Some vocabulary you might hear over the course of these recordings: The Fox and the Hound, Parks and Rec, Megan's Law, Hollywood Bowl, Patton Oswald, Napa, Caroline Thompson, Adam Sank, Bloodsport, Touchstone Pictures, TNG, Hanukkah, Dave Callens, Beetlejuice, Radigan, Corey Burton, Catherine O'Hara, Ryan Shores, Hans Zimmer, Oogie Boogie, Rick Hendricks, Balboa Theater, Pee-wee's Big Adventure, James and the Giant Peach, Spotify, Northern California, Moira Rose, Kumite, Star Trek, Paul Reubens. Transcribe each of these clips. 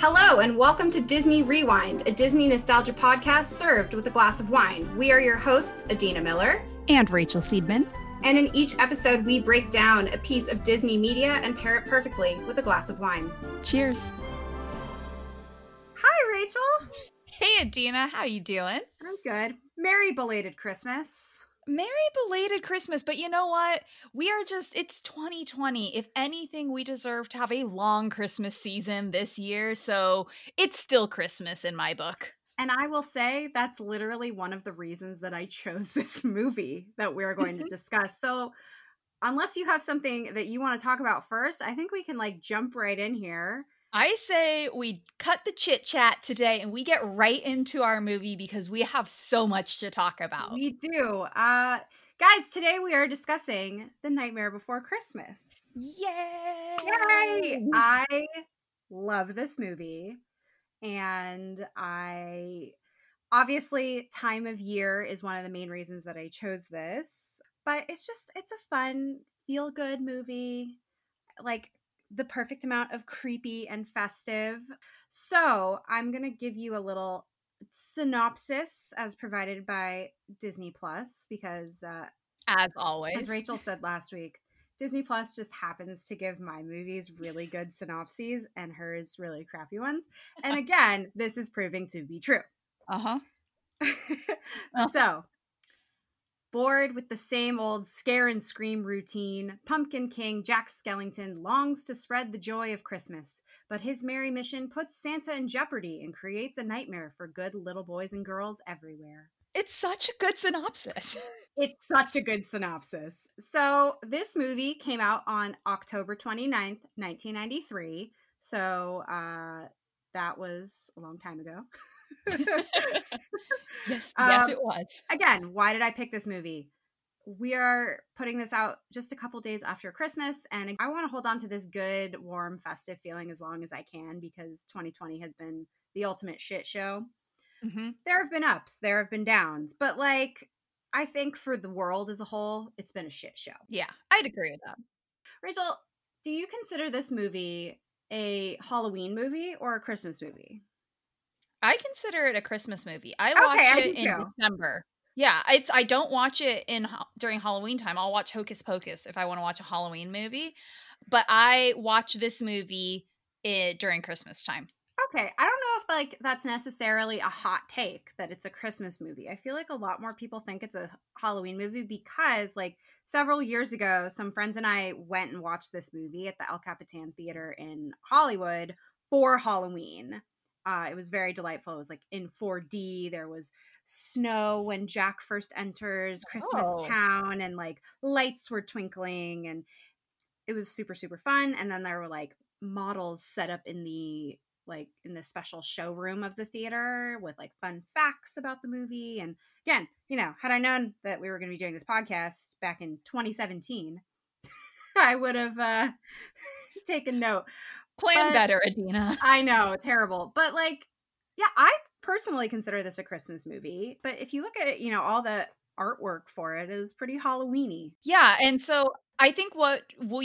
Hello and welcome to Disney Rewind, a Disney nostalgia podcast served with a glass of wine. We are your hosts, Adina Miller and Rachel Seidman. And in each episode, we break down a piece of Disney media and pair it perfectly with a glass of wine. Cheers. Hi, Rachel. Hey, Adina. How you doing? I'm good. Merry belated Christmas. Merry belated Christmas, but you know what? We are just, it's 2020. If anything, we deserve to have a long Christmas season this year, so it's still Christmas in my book. And I will say that's literally one of the reasons that I chose this movie that we're going to discuss. So unless you have something that you want to talk about first, I think we can jump right in here. I say we cut the chit chat today and we get right into our movie because we have so much to talk about. We do. Guys, today we are discussing The Nightmare Before Christmas. Yay! Yay! I love this movie. And I obviously time of year is one of the main reasons that I chose this. But it's a fun, feel-good movie. The perfect amount of creepy and festive. So I'm going to give you a little synopsis as provided by Disney Plus because as always, as Rachel said last week, Disney Plus just happens to give my movies really good synopses and hers really crappy ones. And again, this is proving to be true. So bored with the same old scare and scream routine, Pumpkin King Jack Skellington longs to spread the joy of Christmas, but his merry mission puts Santa in jeopardy and creates a nightmare for good little boys and girls everywhere. It's such a good synopsis. It's such a good synopsis. So this movie came out on October 29th, 1993. So that was a long time ago. Yes, it was. Again, why did I pick this movie? We are putting this out just a couple days after Christmas, and I want to hold on to this good, warm, festive feeling as long as I can because 2020 has been the ultimate shit show. Mm-hmm. There have been ups, there have been downs, but I think for the world as a whole, it's been a shit show. Yeah, I'd agree with that. Rachel, do you consider this movie a Halloween movie or a Christmas movie? I consider it a Christmas movie. I watch it in December. Yeah, I don't watch it during Halloween time. I'll watch Hocus Pocus if I want to watch a Halloween movie, but I watch this movie during Christmas time. Okay, I don't know if that's necessarily a hot take that it's a Christmas movie. I feel like a lot more people think it's a Halloween movie because several years ago, some friends and I went and watched this movie at the El Capitan Theater in Hollywood for Halloween. It was very delightful. It was in 4D. There was snow when Jack first enters Christmas Town and lights were twinkling and it was super, super fun. And then there were models set up in the special showroom of the theater with fun facts about the movie. And again, had I known that we were going to be doing this podcast back in 2017, I would have taken note. Plan better, Adina. I know, terrible. But yeah, I personally consider this a Christmas movie. But if you look at it, all the artwork for it is pretty Halloweeny. Yeah, and so I think what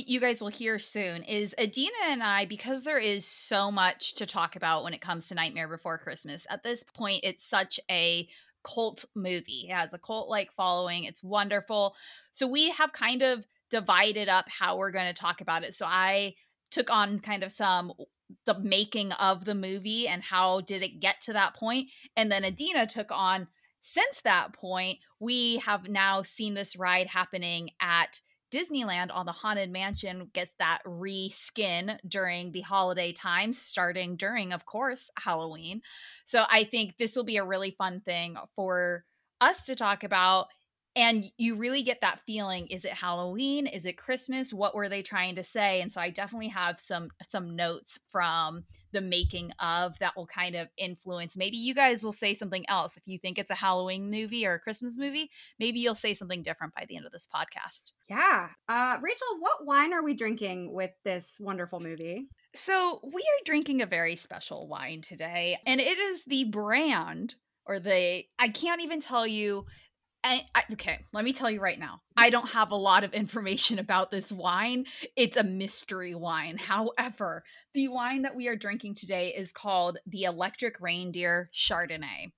you guys will hear soon is Adina and I, because there is so much to talk about when it comes to Nightmare Before Christmas. At this point, it's such a cult movie. It has a cult-like following. It's wonderful. So we have kind of divided up how we're going to talk about it. So I took on kind of the making of the movie and how did it get to that point. And then Adina took on, since that point, we have now seen this ride happening at Disneyland on the Haunted Mansion, gets that reskin during the holiday times, starting during, of course, Halloween. So I think this will be a really fun thing for us to talk about. And you really get that feeling. Is it Halloween? Is it Christmas? What were they trying to say? And so I definitely have some notes from the making of that will kind of influence. Maybe you guys will say something else. If you think it's a Halloween movie or a Christmas movie, maybe you'll say something different by the end of this podcast. Yeah. Rachel, what wine are we drinking with this wonderful movie? So we are drinking a very special wine today. And it is the brand, I can't even tell you Okay, let me tell you right now, I don't have a lot of information about this wine. It's a mystery wine. However, the wine that we are drinking today is called the Electric Reindeer Chardonnay.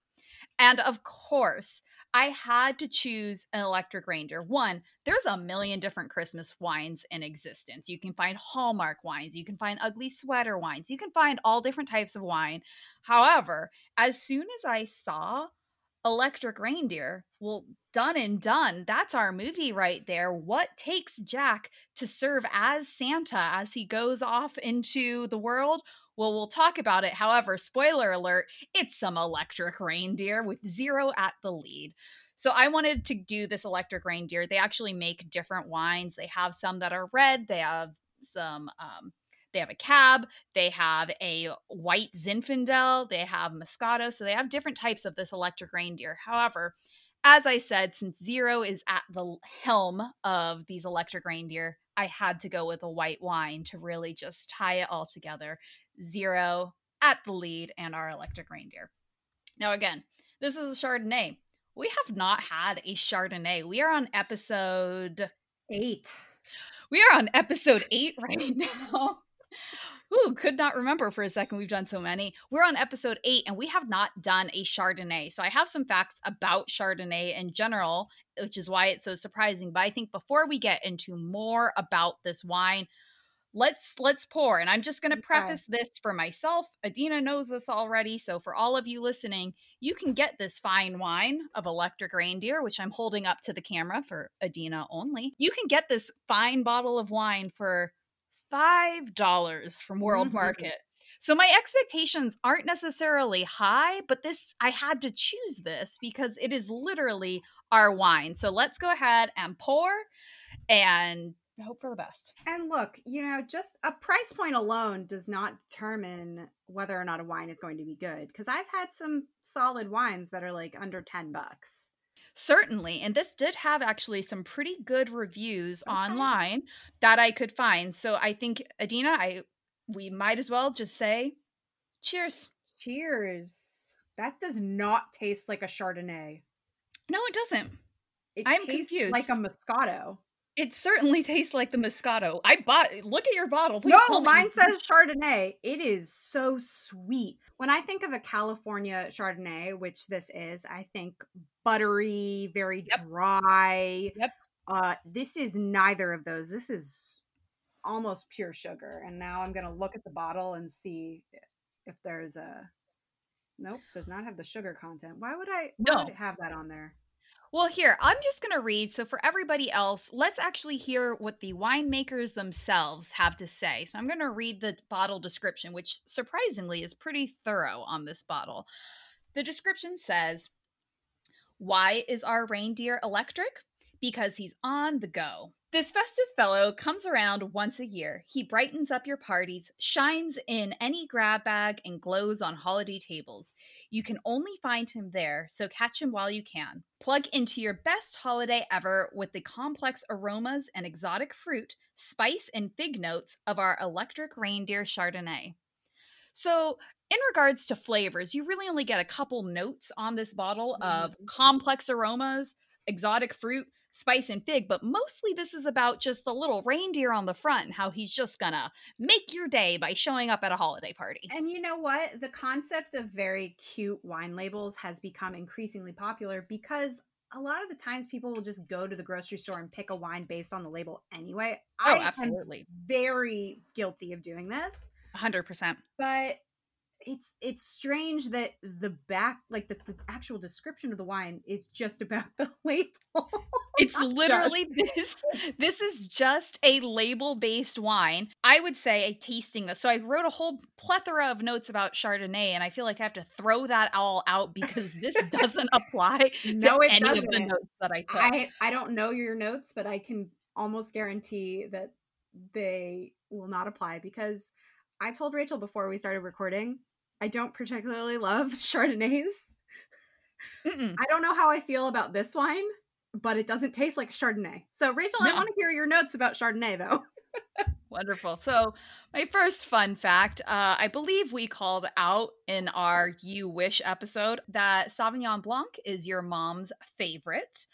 And of course, I had to choose an Electric Reindeer. One, there's a million different Christmas wines in existence. You can find Hallmark wines. You can find ugly sweater wines. You can find all different types of wine. However, as soon as I saw Electric Reindeer, well, done and done. That's our movie right there. What takes Jack to serve as Santa as he goes off into the world? Well, we'll talk about it. However, spoiler alert, it's some electric reindeer with Zero at the lead. So I wanted to do this Electric Reindeer. They actually make different wines. They have some that are red. They have some, they have a cab, they have a white Zinfandel, they have Moscato. So they have different types of this Electric Reindeer. However, as I said, since Zero is at the helm of these Electric Reindeer, I had to go with a white wine to really just tie it all together. Zero at the lead and our Electric Reindeer. Now, again, this is a Chardonnay. We have not had a Chardonnay. We are on episode 8. We are on episode 8 right now. Ooh, could not remember for a second. We've done so many. We're on episode 8 and we have not done a Chardonnay. So I have some facts about Chardonnay in general, which is why it's so surprising. But I think before we get into more about this wine, let's pour. And I'm just going to preface this for myself. Adina knows this already. So for all of you listening, you can get this fine wine of Electric Reindeer, which I'm holding up to the camera for Adina only. You can get this fine bottle of wine for $5 from World Market. So my expectations aren't necessarily high, but this, I had to choose this because it is literally our wine. So let's go ahead and pour and hope for the best. And look, you know, just a price point alone does not determine whether or not a wine is going to be good. Because I've had some solid wines that are like under $10. Certainly. And this did have actually some pretty good reviews online that I could find. So I think, Adina, we might as well just say cheers. Cheers. That does not taste like a Chardonnay. No, it doesn't. I'm confused. It tastes like a Moscato. It certainly tastes like the Moscato. Look at your bottle. Please tell me. Mine says Chardonnay. It is so sweet. When I think of a California Chardonnay, which this is, I think buttery, very dry. Yep. This is neither of those. This is almost pure sugar. And now I'm going to look at the bottle and see if there's a... Nope, does not have the sugar content. Why would it have that on there? Well, here, I'm just going to read. So for everybody else, let's actually hear what the winemakers themselves have to say. So I'm going to read the bottle description, which surprisingly is pretty thorough on this bottle. The description says, "Why is our reindeer electric? Because he's on the go. This festive fellow comes around once a year. He brightens up your parties, shines in any grab bag, and glows on holiday tables. You can only find him there, so catch him while you can. Plug into your best holiday ever with the complex aromas and exotic fruit, spice, and fig notes of our Electric Reindeer Chardonnay." So in regards to flavors, you really only get a couple notes on this bottle of complex aromas, exotic fruit, spice, and fig, but mostly this is about just the little reindeer on the front and how he's just gonna make your day by showing up at a holiday party. And you know what? The concept of very cute wine labels has become increasingly popular because a lot of the times people will just go to the grocery store and pick a wine based on the label anyway. Oh, absolutely. I'm very guilty of doing this. 100%. But it's strange that the back, like the actual description of the wine is just about the label. It's literally this is just a label-based wine. I would say a tasting list. So I wrote a whole plethora of notes about Chardonnay, and I feel like I have to throw that all out because this doesn't apply to any of the notes that I took. I don't know your notes, but I can almost guarantee that they will not apply because I told Rachel before we started recording, I don't particularly love Chardonnays. I don't know how I feel about this wine, but it doesn't taste like Chardonnay. So Rachel, I want to hear your notes about Chardonnay though. Wonderful. So my first fun fact, I believe we called out in our You Wish episode that Sauvignon Blanc is your mom's favorite.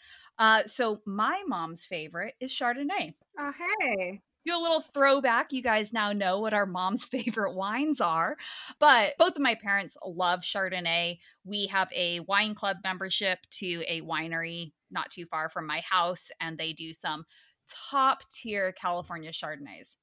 So my mom's favorite is Chardonnay. Oh, hey. Do a little throwback. You guys now know what our mom's favorite wines are, but both of my parents love Chardonnay. We have a wine club membership to a winery not too far from my house, and they do some top tier California Chardonnays.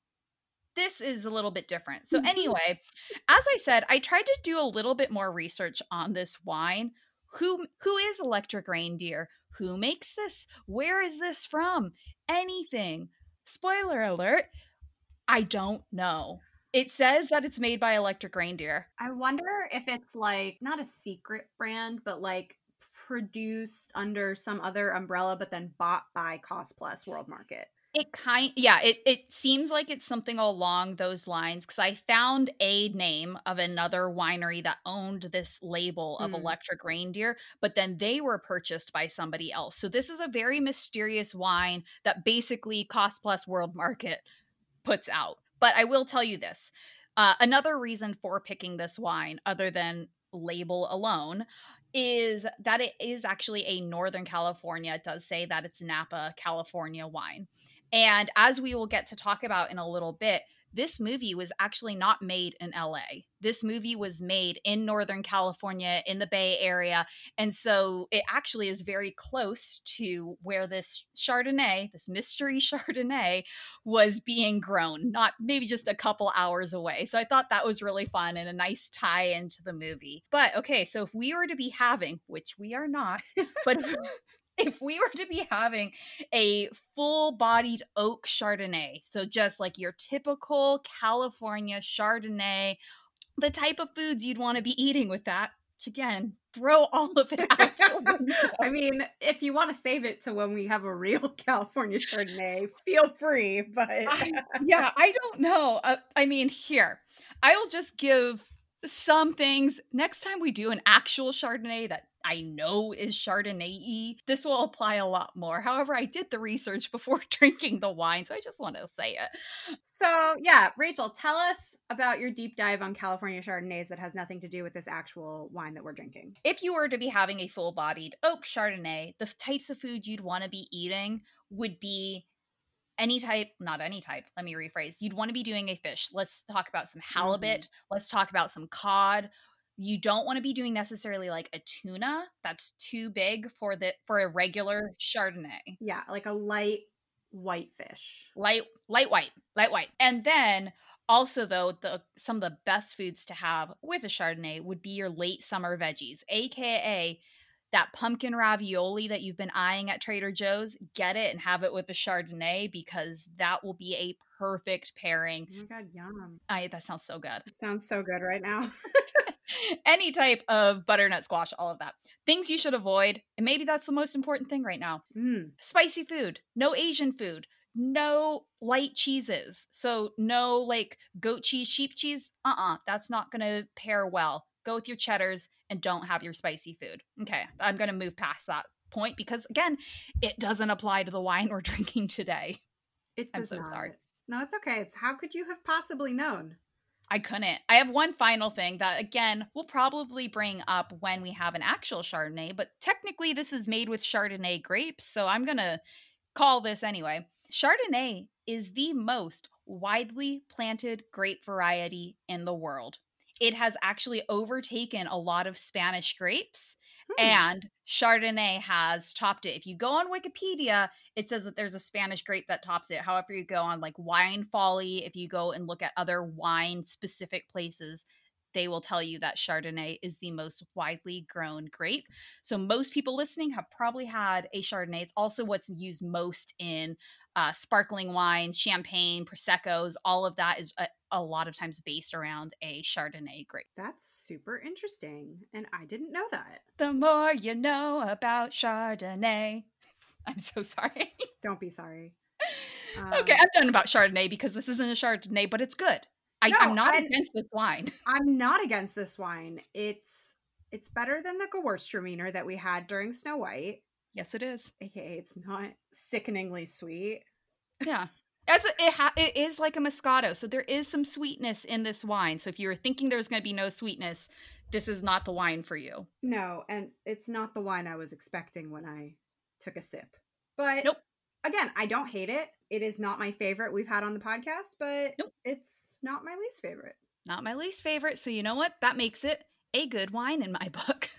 This is a little bit different. So anyway, as I said, I tried to do a little bit more research on this wine. Who is Electric Reindeer? Who makes this? Where is this from? Anything. Spoiler alert, I don't know. It says that it's made by Electric Reindeer. I wonder if it's like, not a secret brand, but like produced under some other umbrella, but then bought by Cost Plus World Market. It seems like it's something along those lines, because I found a name of another winery that owned this label of Electric Reindeer, but then they were purchased by somebody else. So this is a very mysterious wine that basically Cost Plus World Market puts out. But I will tell you this, another reason for picking this wine, other than label alone, is that it is actually a Northern California. It does say that it's Napa, California wine. And as we will get to talk about in a little bit, this movie was actually not made in LA. This movie was made in Northern California, in the Bay Area. And so it actually is very close to where this Chardonnay, this mystery Chardonnay, was being grown, not maybe just a couple hours away. So I thought that was really fun and a nice tie into the movie. But okay, so if we were to be having, which we are not, but if we were to be having a full-bodied oak Chardonnay, so just like your typical California Chardonnay, the type of foods you'd want to be eating with that, which again, throw all of it out the window. I mean, if you want to save it to when we have a real California Chardonnay, feel free. But I don't know. Here, I will just give some things. Next time we do an actual Chardonnay that I know is Chardonnay-y, this will apply a lot more. However, I did the research before drinking the wine, so I just want to say it. So yeah, Rachel, tell us about your deep dive on California Chardonnays that has nothing to do with this actual wine that we're drinking. If you were to be having a full-bodied oak Chardonnay, the types of food you'd want to be eating would be you'd want to be doing a fish. Let's talk about some halibut. Let's talk about some cod. You don't want to be doing necessarily like a tuna. That's too big for a regular Chardonnay. Yeah, like a light white fish. Light white. And then also though, some of the best foods to have with a Chardonnay would be your late summer veggies, aka that pumpkin ravioli that you've been eyeing at Trader Joe's. Get it and have it with a Chardonnay, because that will be a perfect pairing. Oh my God, yum. That sounds so good. It sounds so good right now. Any type of butternut squash, all of that. Things you should avoid. And maybe that's the most important thing right now. Spicy food. No Asian food. No light cheeses. So no like goat cheese, sheep cheese. That's not going to pair well. Go with your cheddars and don't have your spicy food. Okay, I'm going to move past that point because, again, it doesn't apply to the wine we're drinking today. Sorry. No, it's okay. How could you have possibly known? I couldn't. I have one final thing that, again, we'll probably bring up when we have an actual Chardonnay, but technically this is made with Chardonnay grapes, so I'm going to call this anyway. Chardonnay is the most widely planted grape variety in the world. It has actually overtaken a lot of Spanish grapes, and Chardonnay has topped it. If you go on Wikipedia, it says that there's a Spanish grape that tops it. However, you go on like Wine Folly, if you go and look at other wine-specific places, they will tell you that Chardonnay is the most widely grown grape. So most people listening have probably had a Chardonnay. It's also what's used most in sparkling wines, champagne, Prosecco's, all of that is a lot of times based around a Chardonnay grape. That's super interesting. And I didn't know that. The more you know about Chardonnay. I'm so sorry. Don't be sorry. Okay, I'm done about Chardonnay because this isn't a Chardonnay, but it's good. I'm not against this wine. I'm not against this wine. It's better than the Gewürztraminer that we had during Snow White. Yes, it is. AKA, it's not sickeningly sweet. Yeah. It is like a Moscato, so there is some sweetness in this wine. So if you were thinking there's going to be no sweetness, this is not the wine for you. No, and it's not the wine I was expecting when I took a sip. But nope. Again, I don't hate it. It is not my favorite we've had on the podcast, but nope. It's not my least favorite. Not my least favorite. So you know what? That makes it a good wine in my book.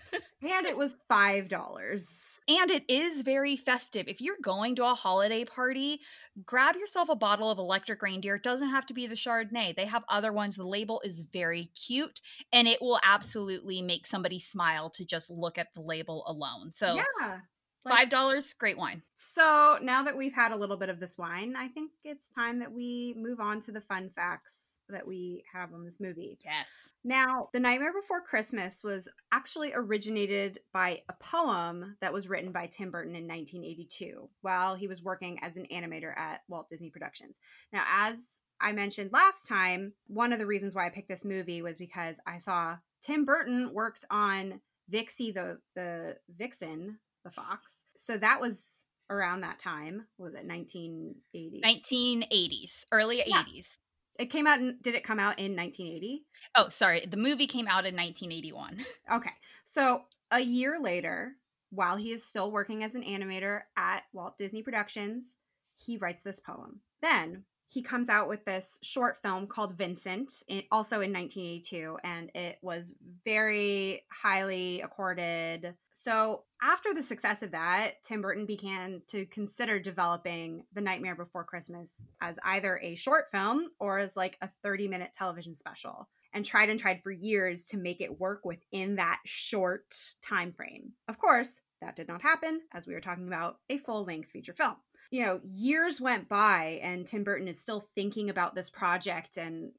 And it was $5. And it is very festive. If you're going to a holiday party, grab yourself a bottle of Electric Reindeer. It doesn't have to be the Chardonnay. They have other ones. The label is very cute, and it will absolutely make somebody smile to just look at the label alone. So yeah, like, $5, great wine. So now that we've had a little bit of this wine, I think it's time that we move on to the fun facts that we have on this movie. Yes. Now, The Nightmare Before Christmas was actually originated by a poem that was written by Tim Burton in 1982 while he was working as an animator at Walt Disney Productions. Now, as I mentioned last time, one of the reasons why I picked this movie was because I saw Tim Burton worked on Vixie, the vixen, the fox. So that was around that time. What was it, 1980? 1980s, early 80s. It came out in, did it come out in 1980? Oh, sorry. The movie came out in 1981. Okay. So a year later, while he is still working as an animator at Walt Disney Productions, he writes this poem. Then he comes out with this short film called Vincent, also in 1982, and it was very highly accorded. So after the success of that, Tim Burton began to consider developing The Nightmare Before Christmas as either a short film or as like a 30-minute television special, and tried for years to make it work within that short time frame. Of course, that did not happen, as we were talking about a full-length feature film. You know, years went by and Tim Burton is still thinking about this project, and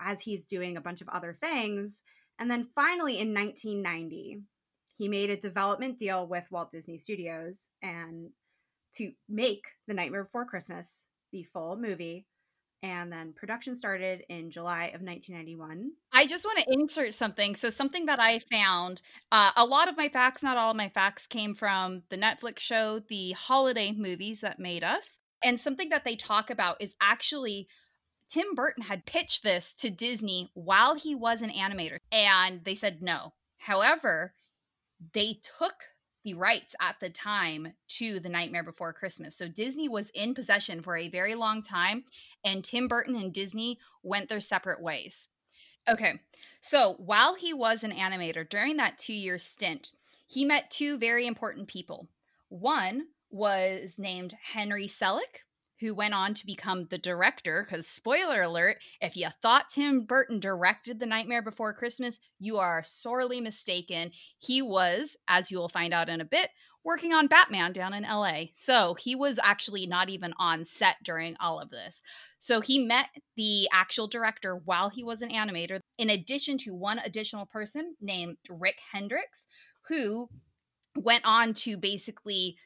as he's doing a bunch of other things. And then finally in 1990, he made a development deal with Walt Disney Studios and to make The Nightmare Before Christmas, the full movie. And then production started in July of 1991. I just want to insert something. So something that I found, a lot of my facts, not all of my facts, came from the Netflix show, the holiday movies that made us. And something that they talk about is actually Tim Burton had pitched this to Disney while he was an animator. And they said no. However, they took the rights at the time to The Nightmare Before Christmas. So Disney was in possession for a very long time, and Tim Burton and Disney went their separate ways. Okay, so while he was an animator, during that 2-year stint, he met two very important people. One was named Henry Selick, who went on to become the director, because spoiler alert, if you thought Tim Burton directed The Nightmare Before Christmas, you are sorely mistaken. He was, as you will find out in a bit, working on Batman down in LA. So he was actually not even on set during all of this. So he met the actual director while he was an animator, in addition to one additional person named Rick Hendricks, who went on to basically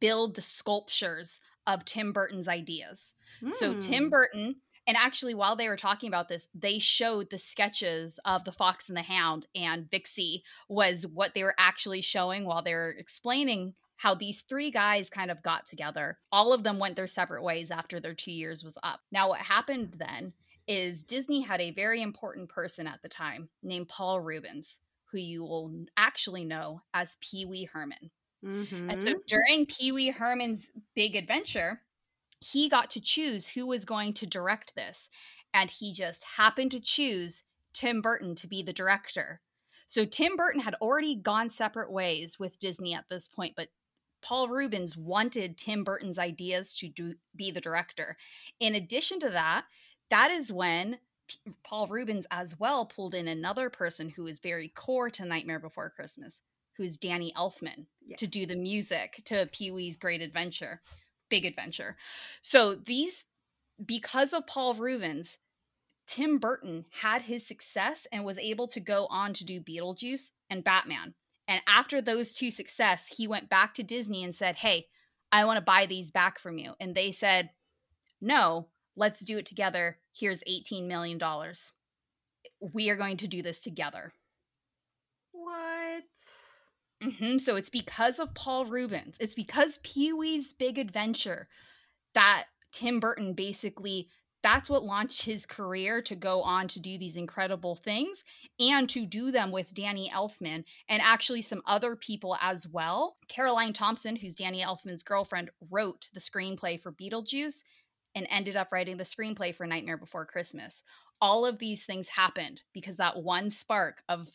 build the sculptures of Tim Burton's ideas. So Tim Burton, and actually while they were talking about this, they showed the sketches of the Fox and the Hound, and Vixie was what they were actually showing while they were explaining how these three guys kind of got together. All of them went their separate ways after their 2 years was up. Now what happened then is Disney had a very important person at the time named Paul Reubens, who you will actually know as Pee-wee Herman. Mm-hmm. And so during Pee-wee Herman's Big Adventure, he got to choose who was going to direct this. And he just happened to choose Tim Burton to be the director. So Tim Burton had already gone separate ways with Disney at this point, but Paul Reubens wanted Tim Burton's ideas to be the director. In addition to that, that is when Paul Reubens as well pulled in another person who is very core to Nightmare Before Christmas, who's Danny Elfman, to do the music to Pee-wee's Big Adventure. So these, because of Paul Reubens, Tim Burton had his success and was able to go on to do Beetlejuice and Batman. And after those two success, he went back to Disney and said, hey, I want to buy these back from you. And they said, no, let's do it together. Here's $18 million. We are going to do this together. What? Mm-hmm. So it's because of Paul Reubens. It's because Pee-wee's Big Adventure that Tim Burton basically, that's what launched his career to go on to do these incredible things and to do them with Danny Elfman and actually some other people as well. Caroline Thompson, who's Danny Elfman's girlfriend, wrote the screenplay for Beetlejuice and ended up writing the screenplay for Nightmare Before Christmas. All of these things happened because that one spark of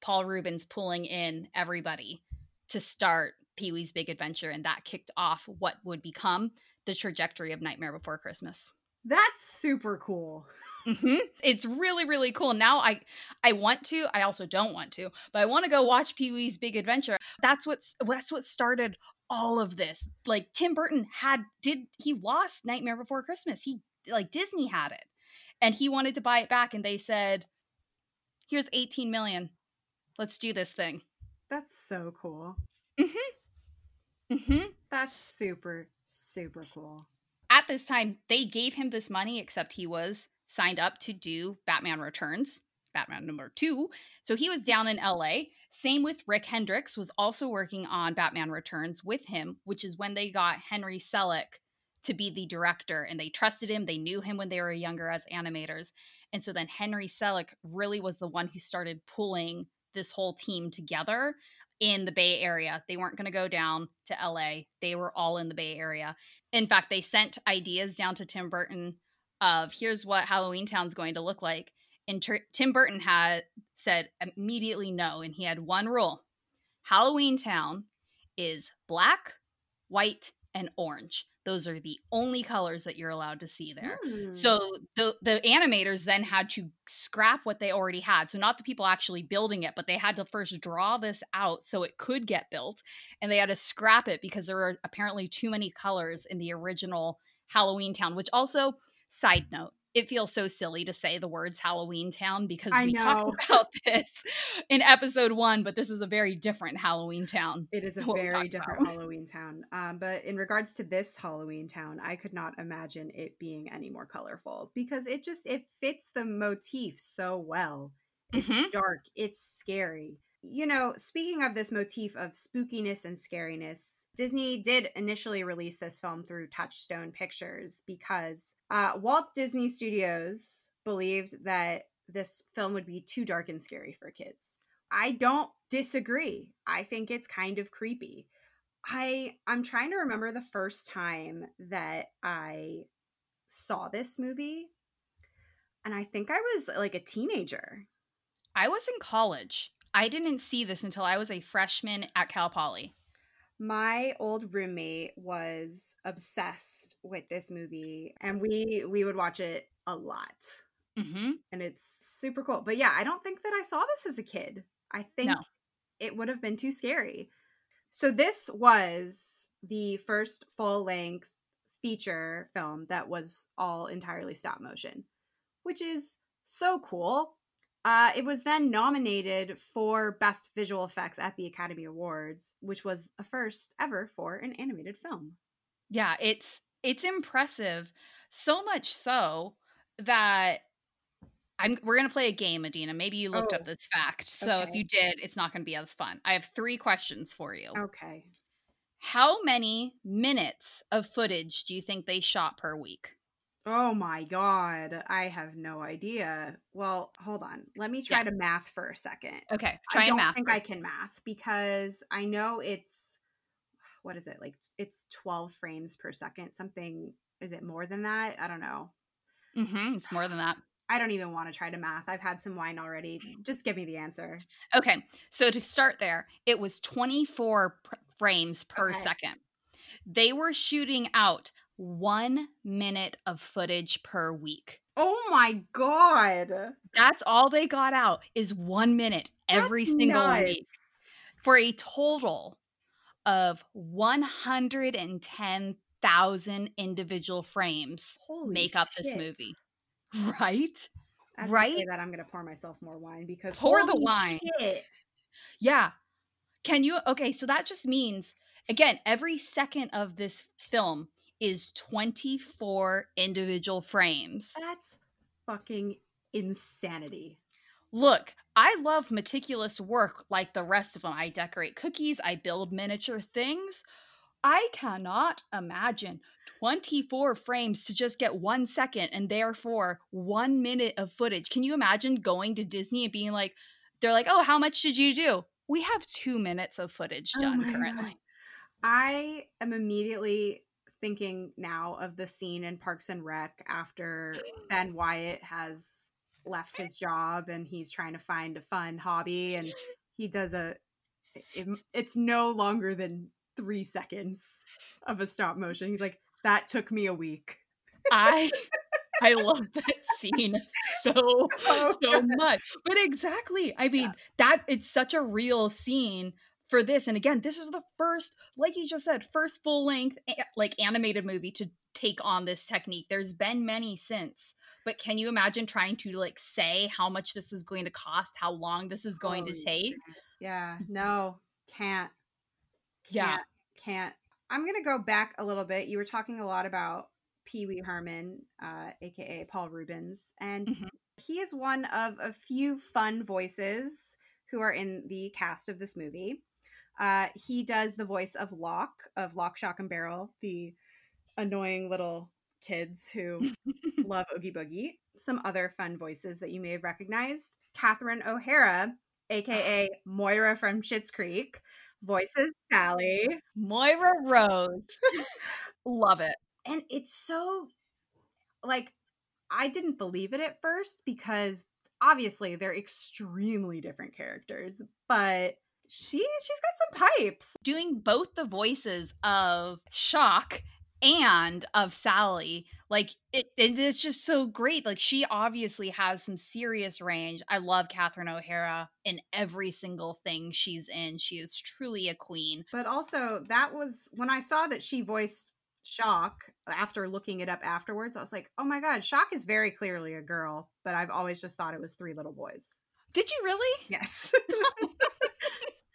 Paul Reubens pulling in everybody to start Pee-wee's Big Adventure, and that kicked off what would become the trajectory of Nightmare Before Christmas. That's super cool. Mm-hmm. It's really, really cool. Now I want to, I also don't want to, but I want to go watch Pee-wee's Big Adventure. That's what started all of this. Like Tim Burton he lost Nightmare Before Christmas. He, like, Disney had it and he wanted to buy it back. And they said, here's 18 million. Let's do this thing. That's so cool. Mm-hmm. Mm-hmm. That's super, super cool. At this time, they gave him this money, except he was signed up to do Batman Returns, Batman number 2. So he was down in LA. Same with Rick Hendricks, was also working on Batman Returns with him, which is when they got Henry Selick to be the director. And they trusted him. They knew him when they were younger as animators. And so then Henry Selick really was the one who started pulling this whole team together in the Bay Area. They weren't going to go down to LA. They were all in the Bay Area. In fact, they sent ideas down to Tim Burton of here's what Halloween Town's going to look like. And Tim Burton had said immediately no. And he had one rule. Halloween Town is black, white, and orange. Those are the only colors that you're allowed to see there. Mm. So the animators then had to scrap what they already had. So not the people actually building it, but they had to first draw this out so it could get built. And they had to scrap it because there were apparently too many colors in the original Halloween Town, which also, side note, it feels so silly to say the words Halloween Town because we talked about this in episode 1, but this is a very different Halloween Town. It is a very different Halloween Town. But in regards to this Halloween Town, I could not imagine it being any more colorful because it fits the motif so well. It's dark. It's scary. You know, speaking of this motif of spookiness and scariness, Disney did initially release this film through Touchstone Pictures because Walt Disney Studios believed that this film would be too dark and scary for kids. I don't disagree. I think it's kind of creepy. I'm trying to remember the first time that I saw this movie, and I think I was like a teenager. I was in college. I didn't see this until I was a freshman at Cal Poly. My old roommate was obsessed with this movie, and we would watch it a lot. Mm-hmm. And it's super cool. But yeah, I don't think that I saw this as a kid. I think it would have been too scary. So this was the first full-length feature film that was all entirely stop motion, which is so cool. It was then nominated for Best Visual Effects at the Academy Awards, which was a first ever for an animated film. Yeah, it's impressive. So much so that we're going to play a game, Adina. Maybe you looked up this fact. So if you did, it's not going to be as fun. I have 3 questions for you. Okay. How many minutes of footage do you think they shot per week? Oh my God. I have no idea. Well, hold on. Let me try to math for a second. Okay. I can math because I know it's, what is it? Like it's 12 frames per second. Something, is it more than that? I don't know. Mm-hmm. It's more than that. I don't even want to try to math. I've had some wine already. Just give me the answer. Okay. So to start there, it was 24 frames per second. They were shooting out 1 minute of footage per week. Oh my God. That's all they got out is 1 minute every single week for a total of 110,000 individual frames make up this movie. Right? As right? Say that, I'm going to pour myself more wine because pour the wine. Shit. Yeah. Can you? Okay. So that just means, again, every second of this film is 24 individual frames. That's fucking insanity. Look, I love meticulous work like the rest of them. I decorate cookies. I build miniature things. I cannot imagine 24 frames to just get 1 second and therefore 1 minute of footage. Can you imagine going to Disney and being like, they're like, oh, how much did you do? We have 2 minutes of footage done currently. God. I am immediately thinking now of the scene in Parks and Rec after Ben Wyatt has left his job and he's trying to find a fun hobby, and he does it's no longer than 3 seconds of a stop motion. He's like, that took me a week. I love that scene so much. But exactly, I mean, that it's such a real scene for this. And again, this is the first, like you just said, first full length like animated movie to take on this technique. There's been many since, but can you imagine trying to like say how much this is going to cost, how long this is going to take? Shit. Yeah, no, can't. I'm going to go back a little bit. You were talking a lot about Pee-wee Herman, aka Paul Reubens, and he is one of a few fun voices who are in the cast of this movie. He does the voice of Locke of Lock, Shock, and Barrel, the annoying little kids who love Oogie Boogie. Some other fun voices that you may have recognized: Catherine O'Hara, aka Moira from Schitt's Creek, voices Sally. Moira Rose. Love it. And it's so, like, I didn't believe it at first because obviously they're extremely different characters, but she's got some pipes. Doing both the voices of Shock and of Sally, like, it's just so great. Like, she obviously has some serious range. I love Catherine O'Hara in every single thing she's in. She is truly a queen. But also, that was when I saw that she voiced Shock after looking it up afterwards, I was like, oh my god, Shock is very clearly a girl, but I've always just thought it was three little boys. Did you really? Yes.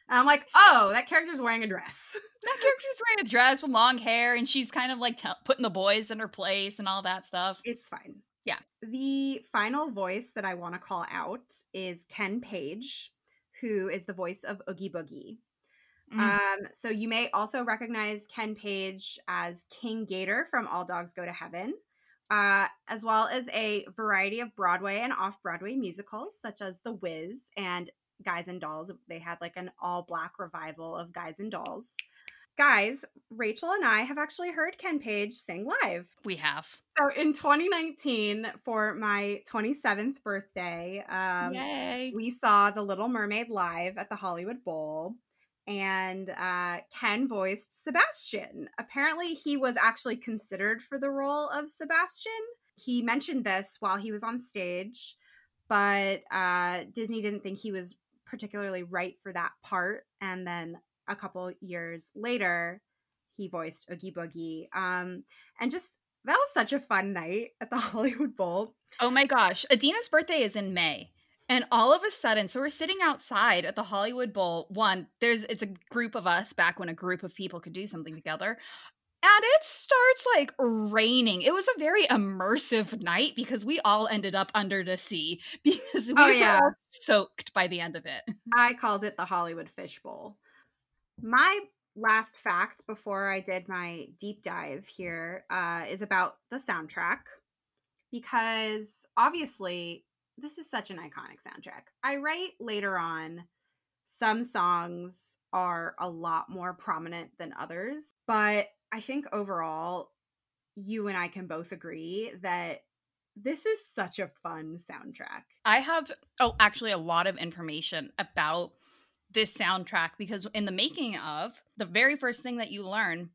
I'm like, oh, that character's wearing a dress. That character's wearing a dress with long hair, and she's kind of like putting the boys in her place and all that stuff. It's fine. Yeah. The final voice that I want to call out is Ken Page, who is the voice of Oogie Boogie. So you may also recognize Ken Page as King Gator from All Dogs Go to Heaven, as well as a variety of Broadway and off-Broadway musicals, such as The Wiz and Guys and Dolls. They had like an all-black revival of Guys and Dolls. Guys, Rachel and I have actually heard Ken Page sing live. We have. So in 2019, for my 27th birthday, we saw The Little Mermaid live at the Hollywood Bowl. And Ken voiced Sebastian. Apparently, he was actually considered for the role of Sebastian. He mentioned this while he was on stage, but Disney didn't think he was particularly right for that part. And then a couple years later, he voiced Oogie Boogie. And just, that was such a fun night at the Hollywood Bowl. Oh my gosh. Adina's birthday is in May. And all of a sudden, so we're sitting outside at the Hollywood Bowl. One, it's a group of us back when a group of people could do something together. And it starts like raining. It was a very immersive night because we all ended up under the sea because we were all soaked by the end of it. I called it the Hollywood Fishbowl. My last fact before I did my deep dive here is about the soundtrack, because obviously this is such an iconic soundtrack. I write later on, some songs are a lot more prominent than others, but I think overall, you and I can both agree that this is such a fun soundtrack. I have actually a lot of information about this soundtrack, because in the making of, the very first thing that you learn,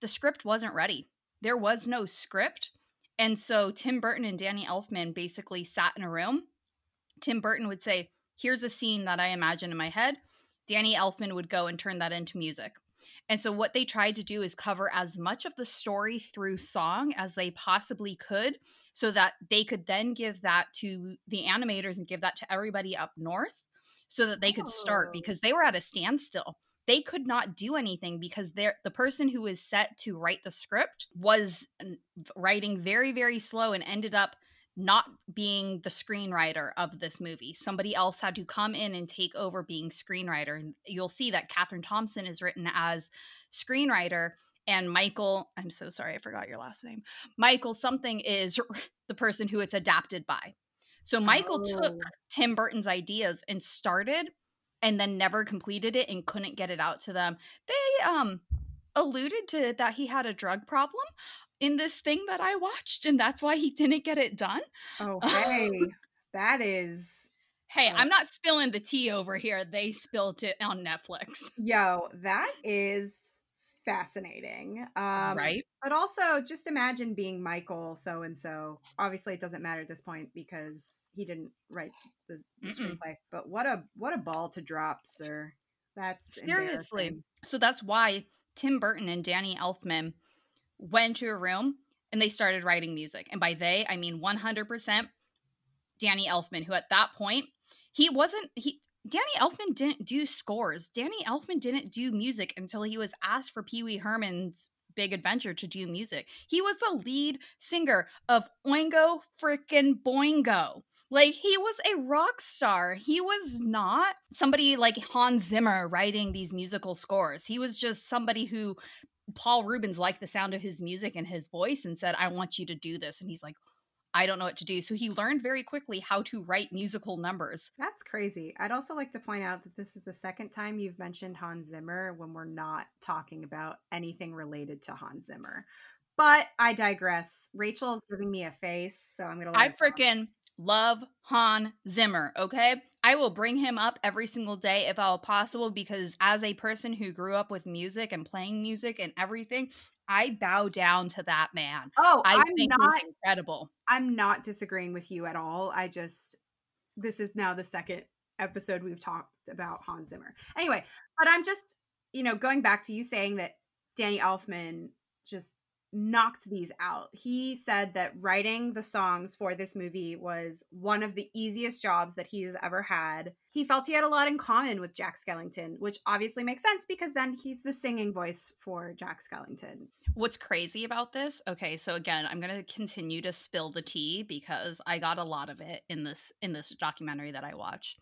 the script wasn't ready. There was no script. And so Tim Burton and Danny Elfman basically sat in a room. Tim Burton would say, here's a scene that I imagine in my head. Danny Elfman would go and turn that into music. And so what they tried to do is cover as much of the story through song as they possibly could, so that they could then give that to the animators and give that to everybody up north so that they could start, because they were at a standstill. They could not do anything because the person who was set to write the script was writing very, very slow and ended up not being the screenwriter of this movie. Somebody else had to come in and take over being screenwriter. And you'll see that Catherine Thompson is written as screenwriter, And Michael, I'm so sorry, I forgot your last name. Michael something is the person who it's adapted by. So Michael took Tim Burton's ideas and started and then never completed it and couldn't get it out to them. They alluded to that he had a drug problem in this thing that I watched, and that's why he didn't get it done. Oh, hey, that is... Hey, I'm not spilling the tea over here. They spilled it on Netflix. Yo, that is fascinating. Right? But also, just imagine being Michael so-and-so. Obviously, it doesn't matter at this point because he didn't write the screenplay. But what a ball to drop, sir. That's seriously. So that's why Tim Burton and Danny Elfman went to a room and they started writing music. And by they, I mean 100% Danny Elfman, who at that point... Danny Elfman didn't do scores. Danny Elfman didn't do music until he was asked for Pee-wee Herman's Big Adventure to do music. He was the lead singer of Oingo Frickin' Boingo. Like, he was a rock star. He was not somebody like Hans Zimmer writing these musical scores. He was just somebody who Paul Reubens liked the sound of his music and his voice and said, I want you to do this. And he's like, I don't know what to do. So he learned very quickly how to write musical numbers. That's crazy. I'd also like to point out that this is the second time you've mentioned Hans Zimmer when we're not talking about anything related to Hans Zimmer. But I digress. Rachel is giving me a face, so I'm going to... I freaking love Hans Zimmer, okay? I will bring him up every single day if at all possible, because as a person who grew up with music and playing music and everything... I bow down to that man. Oh, I think he's incredible. I'm not disagreeing with you at all. This is now the second episode we've talked about Hans Zimmer. Anyway, but I'm just, going back to you saying that Danny Elfman just knocked these out. He said that writing the songs for this movie was one of the easiest jobs that he has ever had. He felt he had a lot in common with Jack Skellington, which obviously makes sense because then he's the singing voice for Jack Skellington. What's crazy about this? Okay, so again, I'm going to continue to spill the tea because I got a lot of it in this documentary that I watched.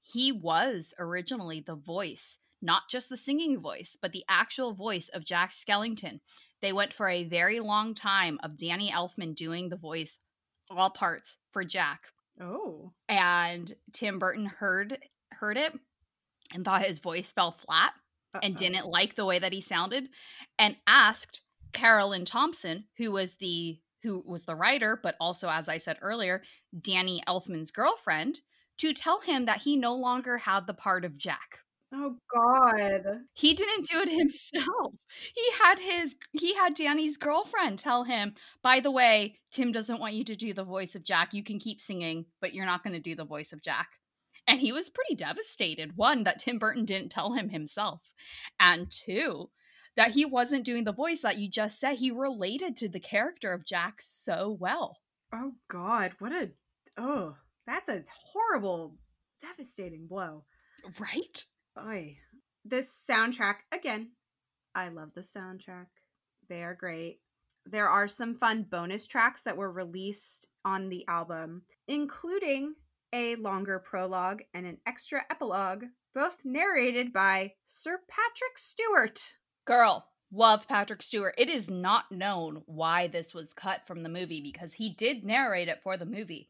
He was originally the voice, not just the singing voice, but the actual voice of Jack Skellington. They went for a very long time of Danny Elfman doing the voice, all parts for Jack. Oh. And Tim Burton heard it and thought his voice fell flat and didn't like the way that he sounded, and asked Caroline Thompson, who was the writer, but also, as I said earlier, Danny Elfman's girlfriend, to tell him that he no longer had the part of Jack. Oh, God. He didn't do it himself. He had Danny's girlfriend tell him, by the way, Tim doesn't want you to do the voice of Jack. You can keep singing, but you're not going to do the voice of Jack. And he was pretty devastated. One, that Tim Burton didn't tell him himself. And two, that he wasn't doing the voice that you just said. He related to the character of Jack so well. Oh, God. That's a horrible, devastating blow. Right? Boy, this soundtrack, again, I love the soundtrack. They are great. There are some fun bonus tracks that were released on the album, including a longer prologue and an extra epilogue, both narrated by Sir Patrick Stewart. Girl, love Patrick Stewart. It is not known why this was cut from the movie because he did narrate it for the movie.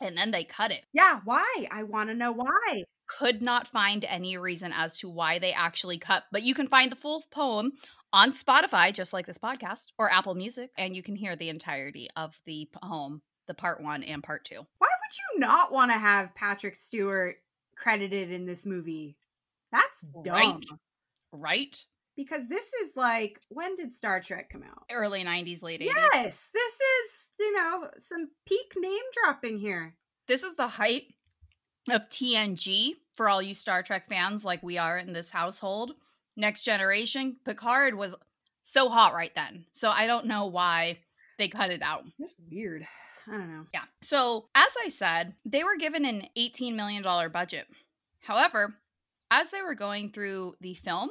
And then they cut it. Yeah, why? I want to know why. Could not find any reason as to why they actually cut. But you can find the full poem on Spotify, just like this podcast, or Apple Music. And you can hear the entirety of the poem, the part 1 and part 2. Why would you not want to have Patrick Stewart credited in this movie? That's dumb. Right? Because this is like, when did Star Trek come out? Early 90s, late 80s. Yes, this is, some peak name dropping here. This is the height of TNG for all you Star Trek fans like we are in this household. Next Generation, Picard was so hot right then. So I don't know why they cut it out. That's weird. I don't know. Yeah. So as I said, they were given an $18 million budget. However, as they were going through the film,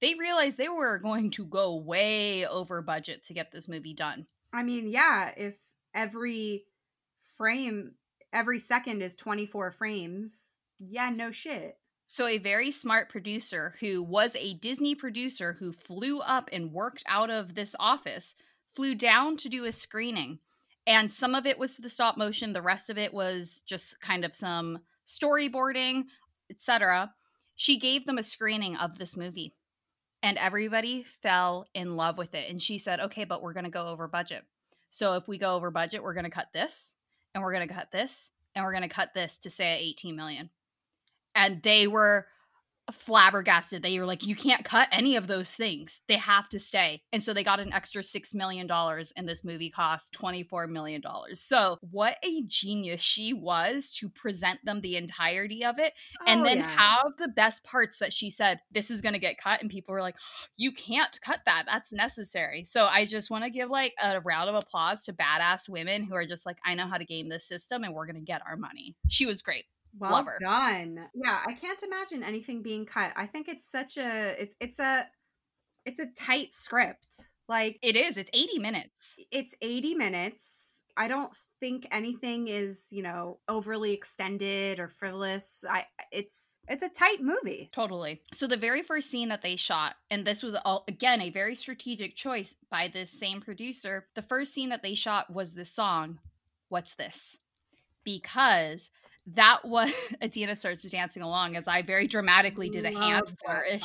they realized they were going to go way over budget to get this movie done. I mean, yeah, if every frame, every second is 24 frames, yeah, no shit. So a very smart producer who was a Disney producer who flew up and worked out of this office, flew down to do a screening. And some of it was the stop motion. The rest of it was just kind of some storyboarding, etc. She gave them a screening of this movie and everybody fell in love with it. And she said, okay, but we're going to go over budget. So if we go over budget, we're going to cut this and we're going to cut this and we're going to cut this to stay at 18 million. And they were flabbergasted. They were like, you can't cut any of those things. They have to stay. And so they got an extra $6 million and this movie cost $24 million. So what a genius she was to present them the entirety of it and then have the best parts that she said, this is going to get cut. And people were like, you can't cut that. That's necessary. So I just want to give like a round of applause to badass women who are just like, I know how to game this system and we're going to get our money. She was great. Well done. Yeah, I can't imagine anything being cut. I think it's such a it's a tight script. Like it is. It's 80 minutes. It's 80 minutes. I don't think anything is, you know, overly extended or frivolous. It's a tight movie. Totally. So the very first scene that they shot, and this was all, again, a very strategic choice by this same producer. The first scene that they shot was the song What's This? Because that was Adina starts dancing along as I very dramatically did a hand flourish.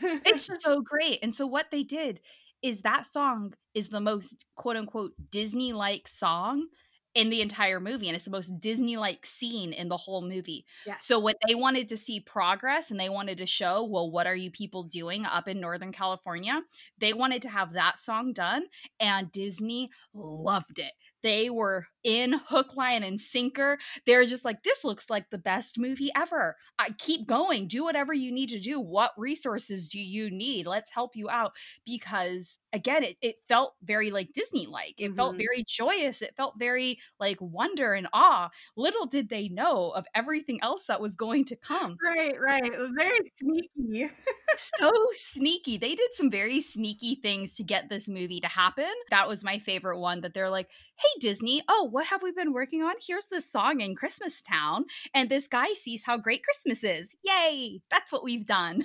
It's so great. And so what they did is that song is the most quote unquote Disney-like song in the entire movie. And it's the most Disney-like scene in the whole movie. Yes. So what they wanted to see progress and they wanted to show, well, what are you people doing up in Northern California? They wanted to have that song done and Disney loved it. They were in hook, line, and sinker. They're just like, this looks like the best movie ever. I keep going. Do whatever you need to do. What resources do you need? Let's help you out. Because, again, it felt very, like, Disney-like. It felt very joyous. It felt very, like, wonder and awe. Little did they know of everything else that was going to come. Right, right. It was very sneaky. So sneaky. They did some very sneaky things to get this movie to happen. That was my favorite one, that they're like, hey, Disney, oh, what have we been working on? Here's this song in Christmas Town, and this guy sees how great Christmas is. Yay, that's what we've done.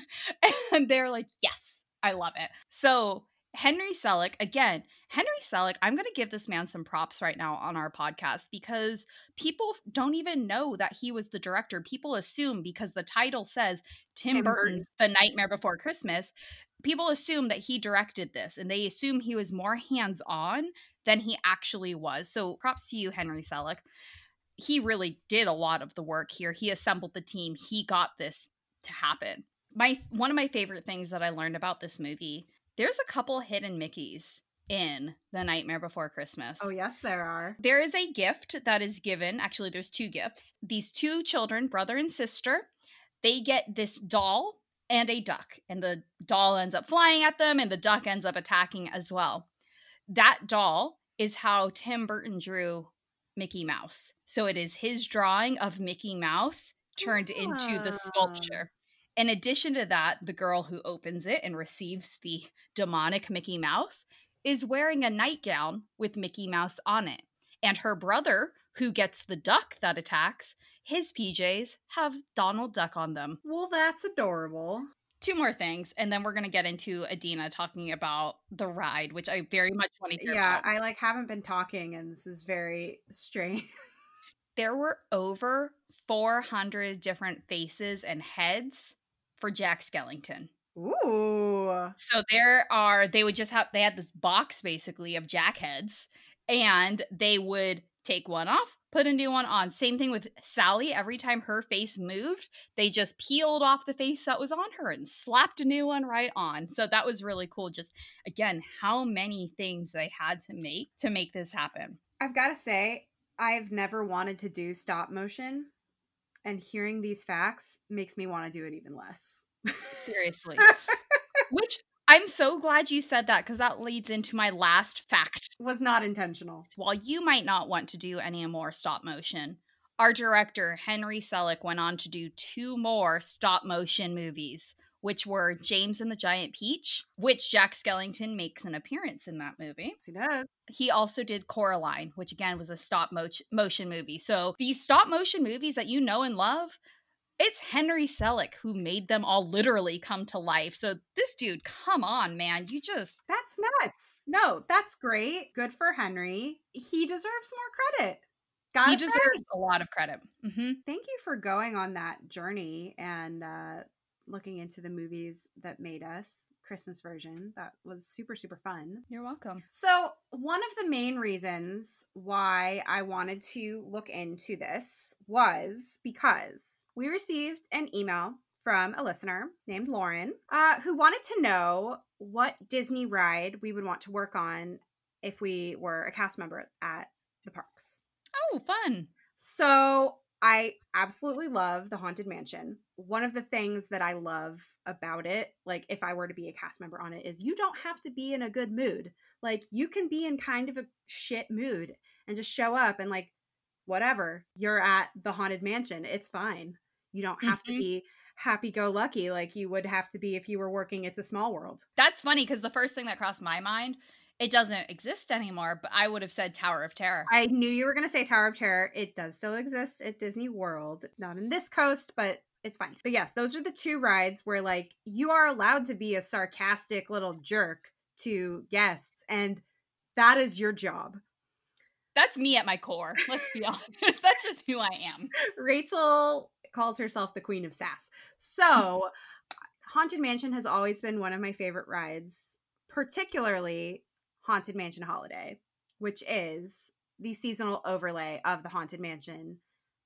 And they're like, yes, I love it. So Henry Selick, I'm going to give this man some props right now on our podcast because people don't even know that he was the director. People assume because the title says Tim Burton's The Nightmare Before Christmas, people assume that he directed this and they assume he was more hands-on than he actually was. So props to you, Henry Selick. He really did a lot of the work here. He assembled the team. He got this to happen. One of my favorite things that I learned about this movie, there's a couple hidden Mickeys in The Nightmare Before Christmas. Oh, yes, there are. There is a gift that is given. Actually, there's two gifts. These two children, brother and sister, they get this doll and a duck. And the doll ends up flying at them and the duck ends up attacking as well. That doll is how Tim Burton drew Mickey Mouse. So it is his drawing of Mickey Mouse turned into the sculpture. In addition to that, the girl who opens it and receives the demonic Mickey Mouse is wearing a nightgown with Mickey Mouse on it. And her brother, who gets the duck that attacks, his PJs have Donald Duck on them. Well, that's adorable. Two more things, and then we're going to get into Adina talking about the ride, which I very much want to hear about. Yeah, I haven't been talking, and this is very strange. There were over 400 different faces and heads for Jack Skellington. Ooh. So they had this box, basically, of Jack heads, and they would take one off, put a new one on. Same thing with Sally. Every time her face moved, they just peeled off the face that was on her and slapped a new one right on. So that was really cool. Just, again, how many things they had to make this happen. I've got to say, I've never wanted to do stop motion, and hearing these facts makes me want to do it even less. Seriously. Which I'm so glad you said that, because that leads into my last fact. Was not intentional. While you might not want to do any more stop motion, our director, Henry Selick, went on to do two more stop motion movies, which were James and the Giant Peach, which Jack Skellington makes an appearance in that movie. Yes, he does. He also did Coraline, which again was a stop motion movie. So these stop motion movies that you know and love, It's Henry Selick who made them all literally come to life. So this dude, come on, man. You just... That's nuts. No, that's great. Good for Henry. He deserves more credit. He deserves a lot of credit. Mm-hmm. Thank you for going on that journey and looking into the movies that made us. Christmas version. That was super, super fun. You're welcome. So one of the main reasons why I wanted to look into this was because we received an email from a listener named Lauren, who wanted to know what Disney ride we would want to work on if we were a cast member at the parks. Oh, fun. So I absolutely love the Haunted Mansion. One of the things that I love about it, like if I were to be a cast member on it, is you don't have to be in a good mood. Like you can be in kind of a shit mood and just show up and like, whatever, you're at the Haunted Mansion. It's fine. You don't have to be happy-go-lucky like you would have to be if you were working It's a Small World. That's funny because the first thing that crossed my mind, it doesn't exist anymore, but I would have said Tower of Terror. I knew you were going to say Tower of Terror. It does still exist at Disney World. Not in this coast, but it's fine. But yes, those are the two rides where like you are allowed to be a sarcastic little jerk to guests. And that is your job. That's me at my core. Let's be honest. That's just who I am. Rachel calls herself the Queen of Sass. So Haunted Mansion has always been one of my favorite rides, particularly Haunted Mansion Holiday, which is the seasonal overlay of the Haunted Mansion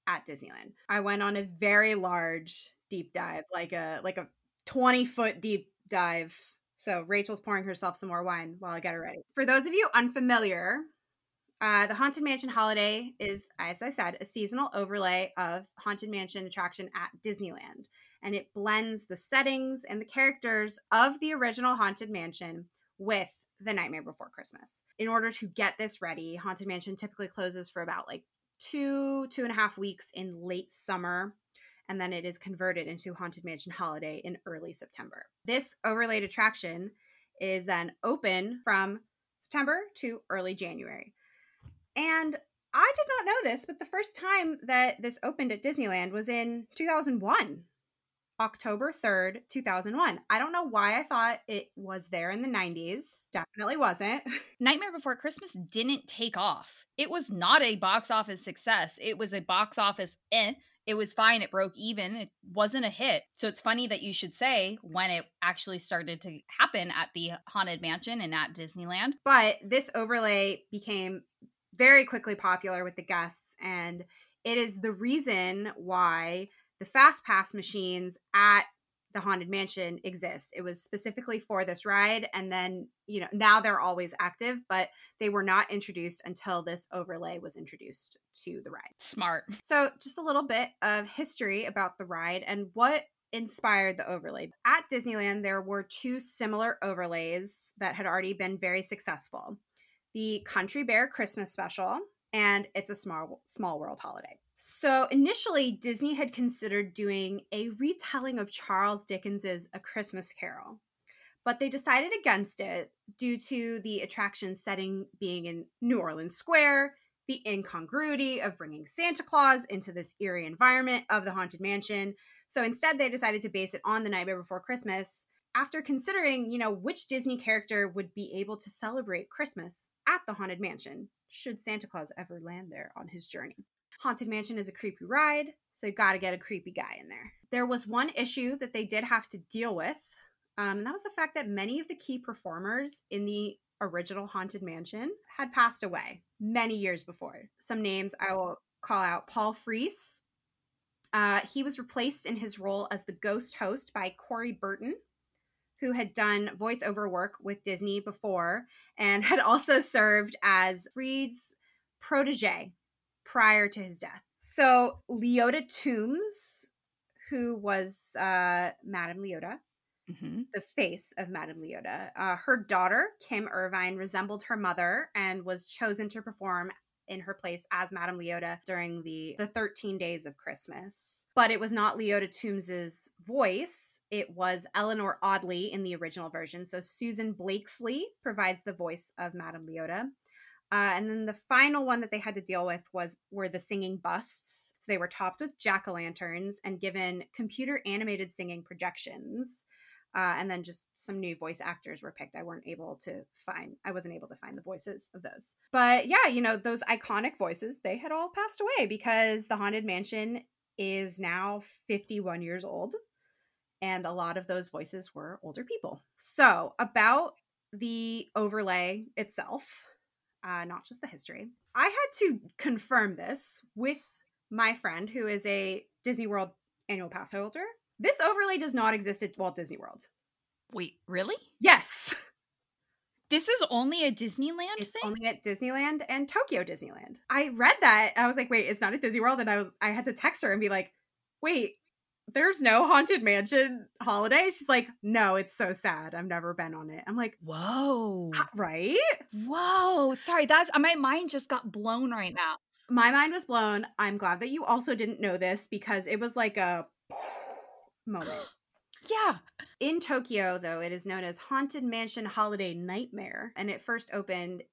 at Disneyland. I went on a very large deep dive, like a 20-foot deep dive. So Rachel's pouring herself some more wine while I get her ready. For those of you unfamiliar, the Haunted Mansion Holiday is, as I said, a seasonal overlay of Haunted Mansion attraction at Disneyland. And it blends the settings and the characters of the original Haunted Mansion with The Nightmare Before Christmas. In order to get this ready, Haunted Mansion typically closes for about like two and a half weeks in late summer, and then it is converted into Haunted Mansion Holiday in early September. This overlaid attraction is then open from September to early January. And I did not know this, but the first time that this opened at Disneyland was in 2001. October 3rd, 2001. I don't know why I thought it was there in the 90s. Definitely wasn't. Nightmare Before Christmas didn't take off. It was not a box office success. It was a box office It was fine. It broke even. It wasn't a hit. So it's funny that you should say when it actually started to happen at the Haunted Mansion and at Disneyland. But this overlay became very quickly popular with the guests, and it is the reason why the fast pass machines at the Haunted Mansion exist. It was specifically for this ride. And then, you know, now they're always active, but they were not introduced until this overlay was introduced to the ride. Smart. So just a little bit of history about the ride and what inspired the overlay. At Disneyland, there were two similar overlays that had already been very successful. The Country Bear Christmas Special and It's a Small World Holiday. So initially, Disney had considered doing a retelling of Charles Dickens's A Christmas Carol, but they decided against it due to the attraction setting being in New Orleans Square, the incongruity of bringing Santa Claus into this eerie environment of the Haunted Mansion. So instead, they decided to base it on The Nightmare Before Christmas after considering, you know, which Disney character would be able to celebrate Christmas at the Haunted Mansion should Santa Claus ever land there on his journey. Haunted Mansion is a creepy ride, so you got to get a creepy guy in there. There was one issue that they did have to deal with, and that was the fact that many of the key performers in the original Haunted Mansion had passed away many years before. Some names I will call out. Paul Frees. He was replaced in his role as the ghost host by Corey Burton, who had done voiceover work with Disney before and had also served as Frees' protege prior to his death. So Leota Toombs, who was Madame Leota, the face of Madame Leota, her daughter, Kim Irvine, resembled her mother and was chosen to perform in her place as Madame Leota during the 13 days of Christmas. But it was not Leota Toombs's voice. It was Eleanor Audley in the original version. So Susan Blakesley provides the voice of Madame Leota. And then the final one that they had to deal with were the singing busts. So they were topped with jack-o'-lanterns and given computer animated singing projections. And then just some new voice actors were picked. I wasn't able to find the voices of those. But yeah, you know, those iconic voices, they had all passed away because the Haunted Mansion is now 51 years old. And a lot of those voices were older people. So about the overlay itself, not just the history, I had to confirm this with my friend who is a Disney World annual pass holder. This overlay does not exist at Walt Disney World. Wait, really? Yes. This is only a Disneyland thing? It's only at Disneyland and Tokyo Disneyland. I read that. I was like, wait, it's not at Disney World? And I had to text her and be like, wait, there's no Haunted Mansion holiday? She's like, no, it's so sad. I've never been on it. I'm like, whoa. Right? Whoa. Sorry, my mind just got blown right now. My mind was blown. I'm glad that you also didn't know this because it was like a... moment. Yeah. In Tokyo, though, it is known as Haunted Mansion Holiday Nightmare, and it first opened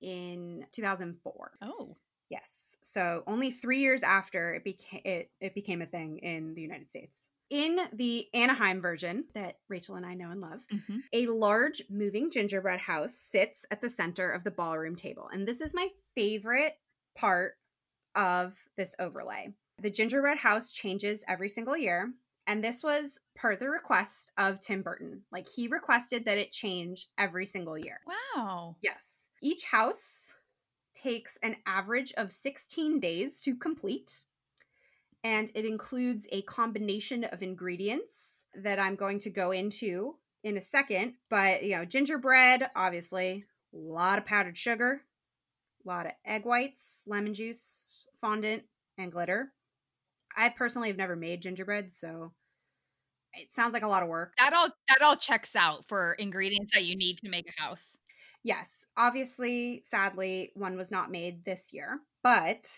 in 2004. Oh. Yes. So only 3 years after it became a thing in the United States. In the Anaheim version that Rachel and I know and love, mm-hmm. a large moving gingerbread house sits at the center of the ballroom table. And this is my favorite part of this overlay. The gingerbread house changes every single year. And this was per the request of Tim Burton. Like, he requested that it change every single year. Wow. Yes. Each house takes an average of 16 days to complete. And it includes a combination of ingredients that I'm going to go into in a second. But, you know, gingerbread, obviously, a lot of powdered sugar, a lot of egg whites, lemon juice, fondant, and glitter. I personally have never made gingerbread, so it sounds like a lot of work. That all checks out for ingredients that you need to make a house. Yes. Obviously, sadly, one was not made this year. But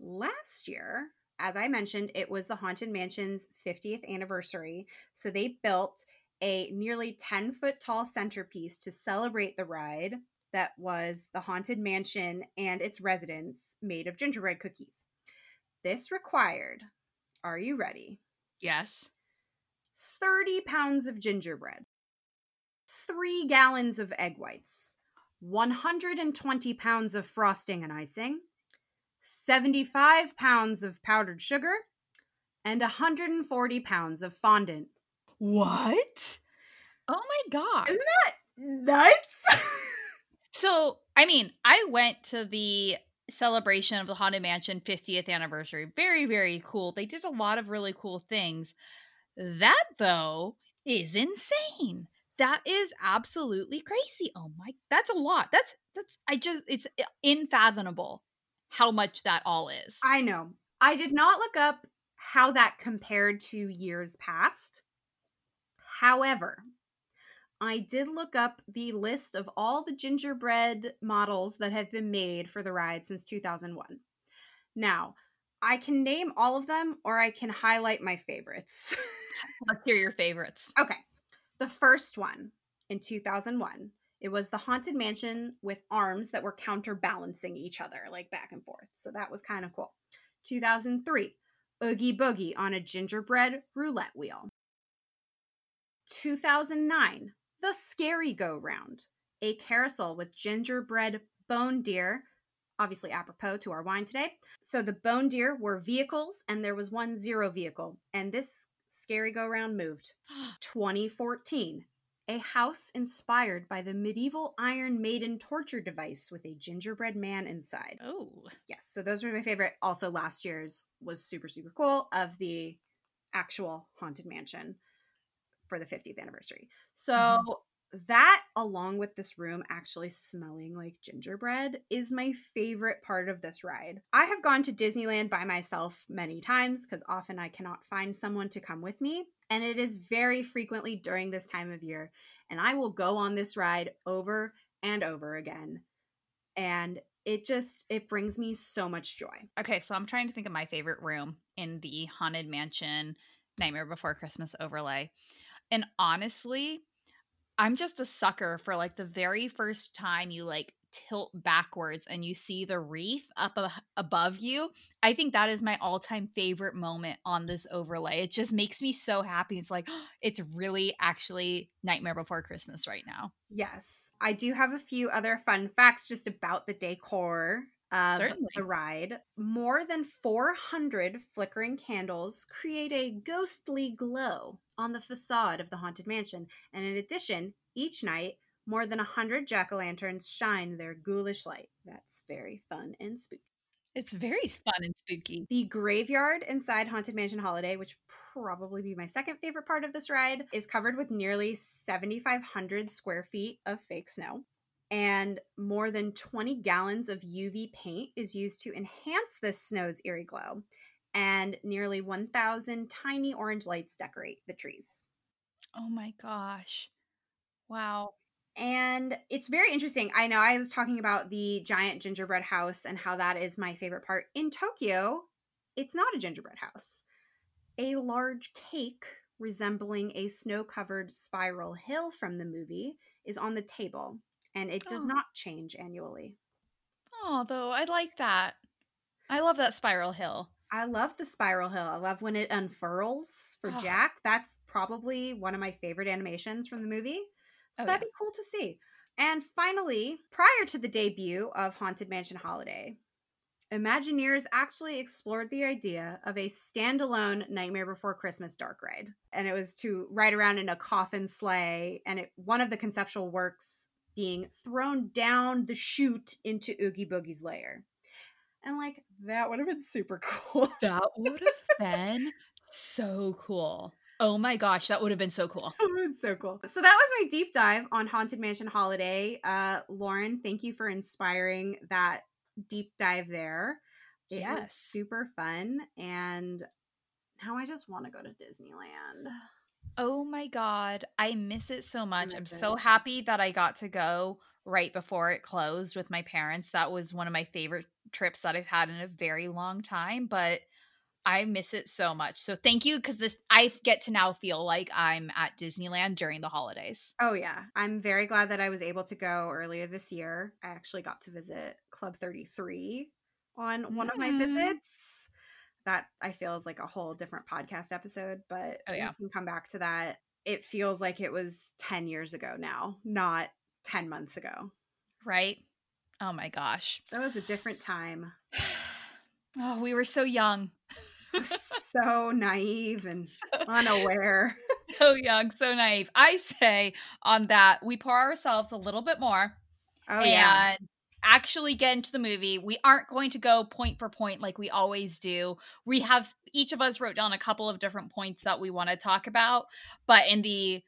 last year, as I mentioned, it was the Haunted Mansion's 50th anniversary. So they built a nearly 10-foot tall centerpiece to celebrate the ride that was the Haunted Mansion and its residents made of gingerbread cookies. This required, are you ready? Yes. 30 pounds of gingerbread, 3 gallons of egg whites, 120 pounds of frosting and icing, 75 pounds of powdered sugar, and 140 pounds of fondant. What? Oh my God. Isn't that nuts? So, I mean, I went to the celebration of the Haunted Mansion 50th anniversary. Very, very cool. They did a lot of really cool things. That, though, is insane. That is absolutely crazy. Oh my, that's a lot. It's unfathomable how much that all is. I know. I did not look up how that compared to years past. However, I did look up the list of all the gingerbread models that have been made for the ride since 2001. Now, I can name all of them or I can highlight my favorites. Let's hear your favorites. Okay. The first one in 2001, it was the Haunted Mansion with arms that were counterbalancing each other, like back and forth. So that was kind of cool. 2003, Oogie Boogie on a gingerbread roulette wheel. 2009, The Scary Go-Round, a carousel with gingerbread bone deer, obviously apropos to our wine today. So the bone deer were vehicles, and there was 1 0 vehicle, and this Scary Go-Round moved. 2014, a house inspired by the medieval Iron Maiden torture device with a gingerbread man inside. Oh. Yes, so those were my favorite. Also, last year's was super, super cool of the actual Haunted Mansion for the 50th anniversary. So that, along with this room actually smelling like gingerbread, is my favorite part of this ride. I have gone to Disneyland by myself many times because often I cannot find someone to come with me. And it is very frequently during this time of year. And I will go on this ride over and over again. And it brings me so much joy. Okay, so I'm trying to think of my favorite room in the Haunted Mansion Nightmare Before Christmas overlay. And honestly, I'm just a sucker for like the very first time you like tilt backwards and you see the wreath up above you. I think that is my all-time favorite moment on this overlay. It just makes me so happy. It's like, oh, it's really actually Nightmare Before Christmas right now. Yes. I do have a few other fun facts just about the decor of the ride. More than 400 flickering candles create a ghostly glow on the facade of the Haunted Mansion. And in addition, each night, more than 100 jack-o'-lanterns shine their ghoulish light. That's very fun and spooky. It's very fun and spooky. The graveyard inside Haunted Mansion Holiday, which probably be my second favorite part of this ride, is covered with nearly 7,500 square feet of fake snow. And more than 20 gallons of UV paint is used to enhance the snow's eerie glow. And nearly 1,000 tiny orange lights decorate the trees. Oh my gosh. Wow. And it's very interesting. I know I was talking about the giant gingerbread house and how that is my favorite part. In Tokyo, it's not a gingerbread house. A large cake resembling a snow-covered spiral hill from the movie is on the table, and it does not change annually. Oh, though, I like that. I love that spiral hill. I love the spiral hill. I love when it unfurls for Jack. That's probably one of my favorite animations from the movie. So that'd be cool to see. And finally, prior to the debut of Haunted Mansion Holiday, Imagineers actually explored the idea of a standalone Nightmare Before Christmas dark ride. And it was to ride around in a coffin sleigh. And one of the conceptual works being thrown down the chute into Oogie Boogie's lair. And like, that would have been super cool. That would have been so cool. Oh my gosh, that would have been so cool. That would have been so cool. So that was my deep dive on Haunted Mansion Holiday. Lauren, thank you for inspiring that deep dive there. It was super fun. And now I just want to go to Disneyland. Oh my God. I miss it so much. I'm so happy that I got to go right before it closed with my parents. That was one of my favorite trips that I've had in a very long time. But I miss it so much. So thank you, because I get to now feel like I'm at Disneyland during the holidays. Oh, yeah. I'm very glad that I was able to go earlier this year. I actually got to visit Club 33 on one of my visits. That I feel is like a whole different podcast episode, but we can come back to that. It feels like it was 10 years ago now, not 10 months ago. Right? Oh, my gosh. That was a different time. Oh, we were so young. So naive and unaware. So young, so naive. I say on that, we pour ourselves a little bit more. Oh, and actually get into the movie. We aren't going to go point for point like we always do. We have each of us wrote down a couple of different points that we want to talk about, but in the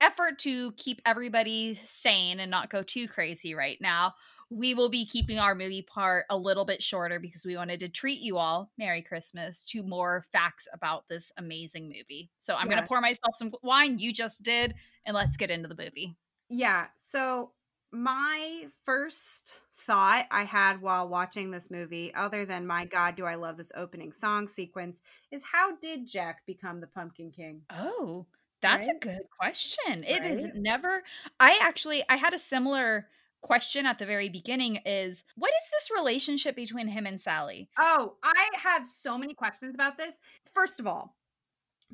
effort to keep everybody sane and not go too crazy right now, we will be keeping our movie part a little bit shorter because we wanted to treat you all, Merry Christmas, to more facts about this amazing movie. So I'm going to pour myself some wine, you just did, and let's get into the movie. Yeah, so my first thought I had while watching this movie, other than, my God, do I love this opening song sequence, is how did Jack become the Pumpkin King? Oh, that's a good question. It is never... I had a similar question at the very beginning is, what is this relationship between him and Sally? Oh, I have so many questions about this. First of all,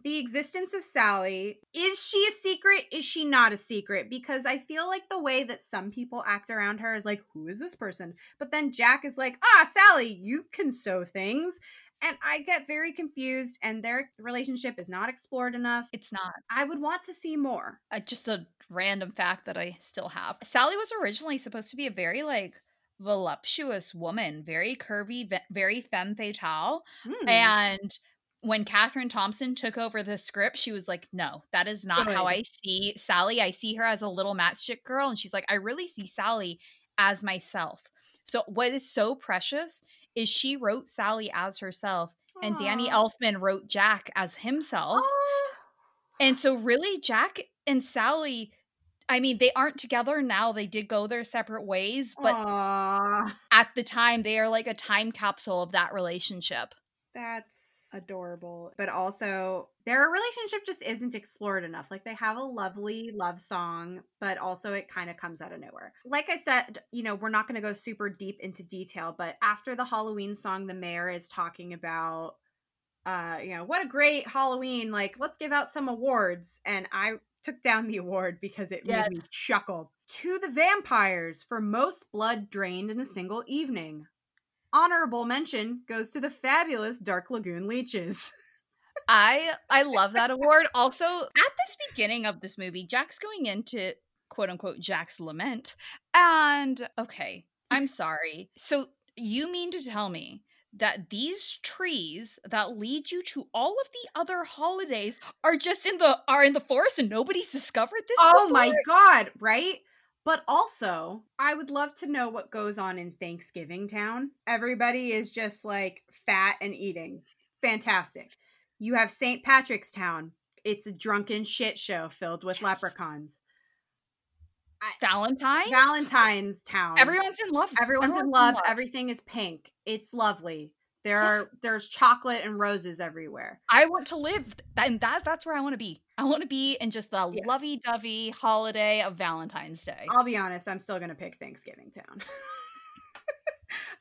the existence of Sally. Is she a secret? Is she not a secret? Because I feel like the way that some people act around her is like, who is this person? But then Jack is like, Sally, you can sew things. And I get very confused, and their relationship is not explored enough. It's not. I would want to see more. Just a random fact that I still have. Sally was originally supposed to be a very, voluptuous woman. Very curvy, very femme fatale. Mm. And when Catherine Thompson took over the script, she was like, no, that is not how I see Sally. I see her as a little matchstick girl. And she's like, I really see Sally as myself. So what is so precious is she wrote Sally as herself, and Danny Elfman wrote Jack as himself. And so really, Jack and Sally, I mean, they aren't together now. They did go their separate ways, but at the time, they are like a time capsule of that relationship. That's adorable. But also their relationship just isn't explored enough. Like, they have a lovely love song, but also it kind of comes out of nowhere. Like I said, you know, we're not going to go super deep into detail, but after the Halloween song, the mayor is talking about, you know, what a great Halloween, like, let's give out some awards. And I took down the award because it made me chuckle. To the vampires for most blood drained in a single evening. Honorable mention goes to the fabulous Dark Lagoon leeches. I love that award. Also, at this beginning of this movie, Jack's going into quote unquote Jack's lament. And okay, I'm sorry. So you mean to tell me that these trees that lead you to all of the other holidays are just in the forest and nobody's discovered this? Oh before? My God, right? But also, I would love to know what goes on in Thanksgiving Town. Everybody is just like fat and eating. Fantastic. You have St. Patrick's Town. It's a drunken shit show filled with leprechauns. Valentine's Town. Everyone's in love. Everyone's in love. Everything is pink. It's lovely. There's chocolate and roses everywhere. I want to live, and that's where I want to be. I want to be in just the lovey-dovey holiday of Valentine's Day. I'll be honest, I'm still going to pick Thanksgiving Town.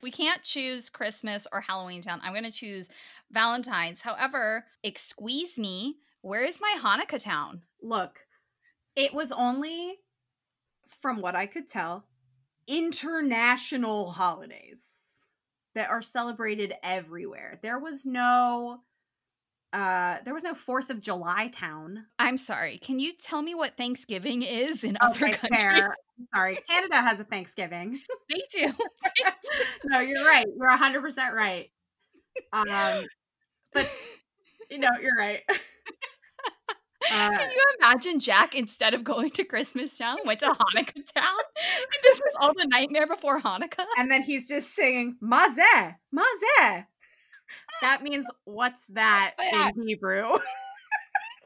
We can't choose Christmas or Halloween Town. I'm going to choose Valentine's. However, excuse me, where is my Hanukkah Town? Look, it was only, from what I could tell, international holidays that are celebrated everywhere. There was no 4th of July Town. I'm sorry. Can you tell me what Thanksgiving is in other countries? Fair. Sorry. Canada has a Thanksgiving. They do. Right? No, you're right. You're 100% right. But, you know, you're right. Can you imagine Jack, instead of going to Christmas Town, went to Hanukkah Town? And this is all the Nightmare Before Hanukkah? And then he's just singing, Mazeh, Mazeh. That means, what's that in Hebrew?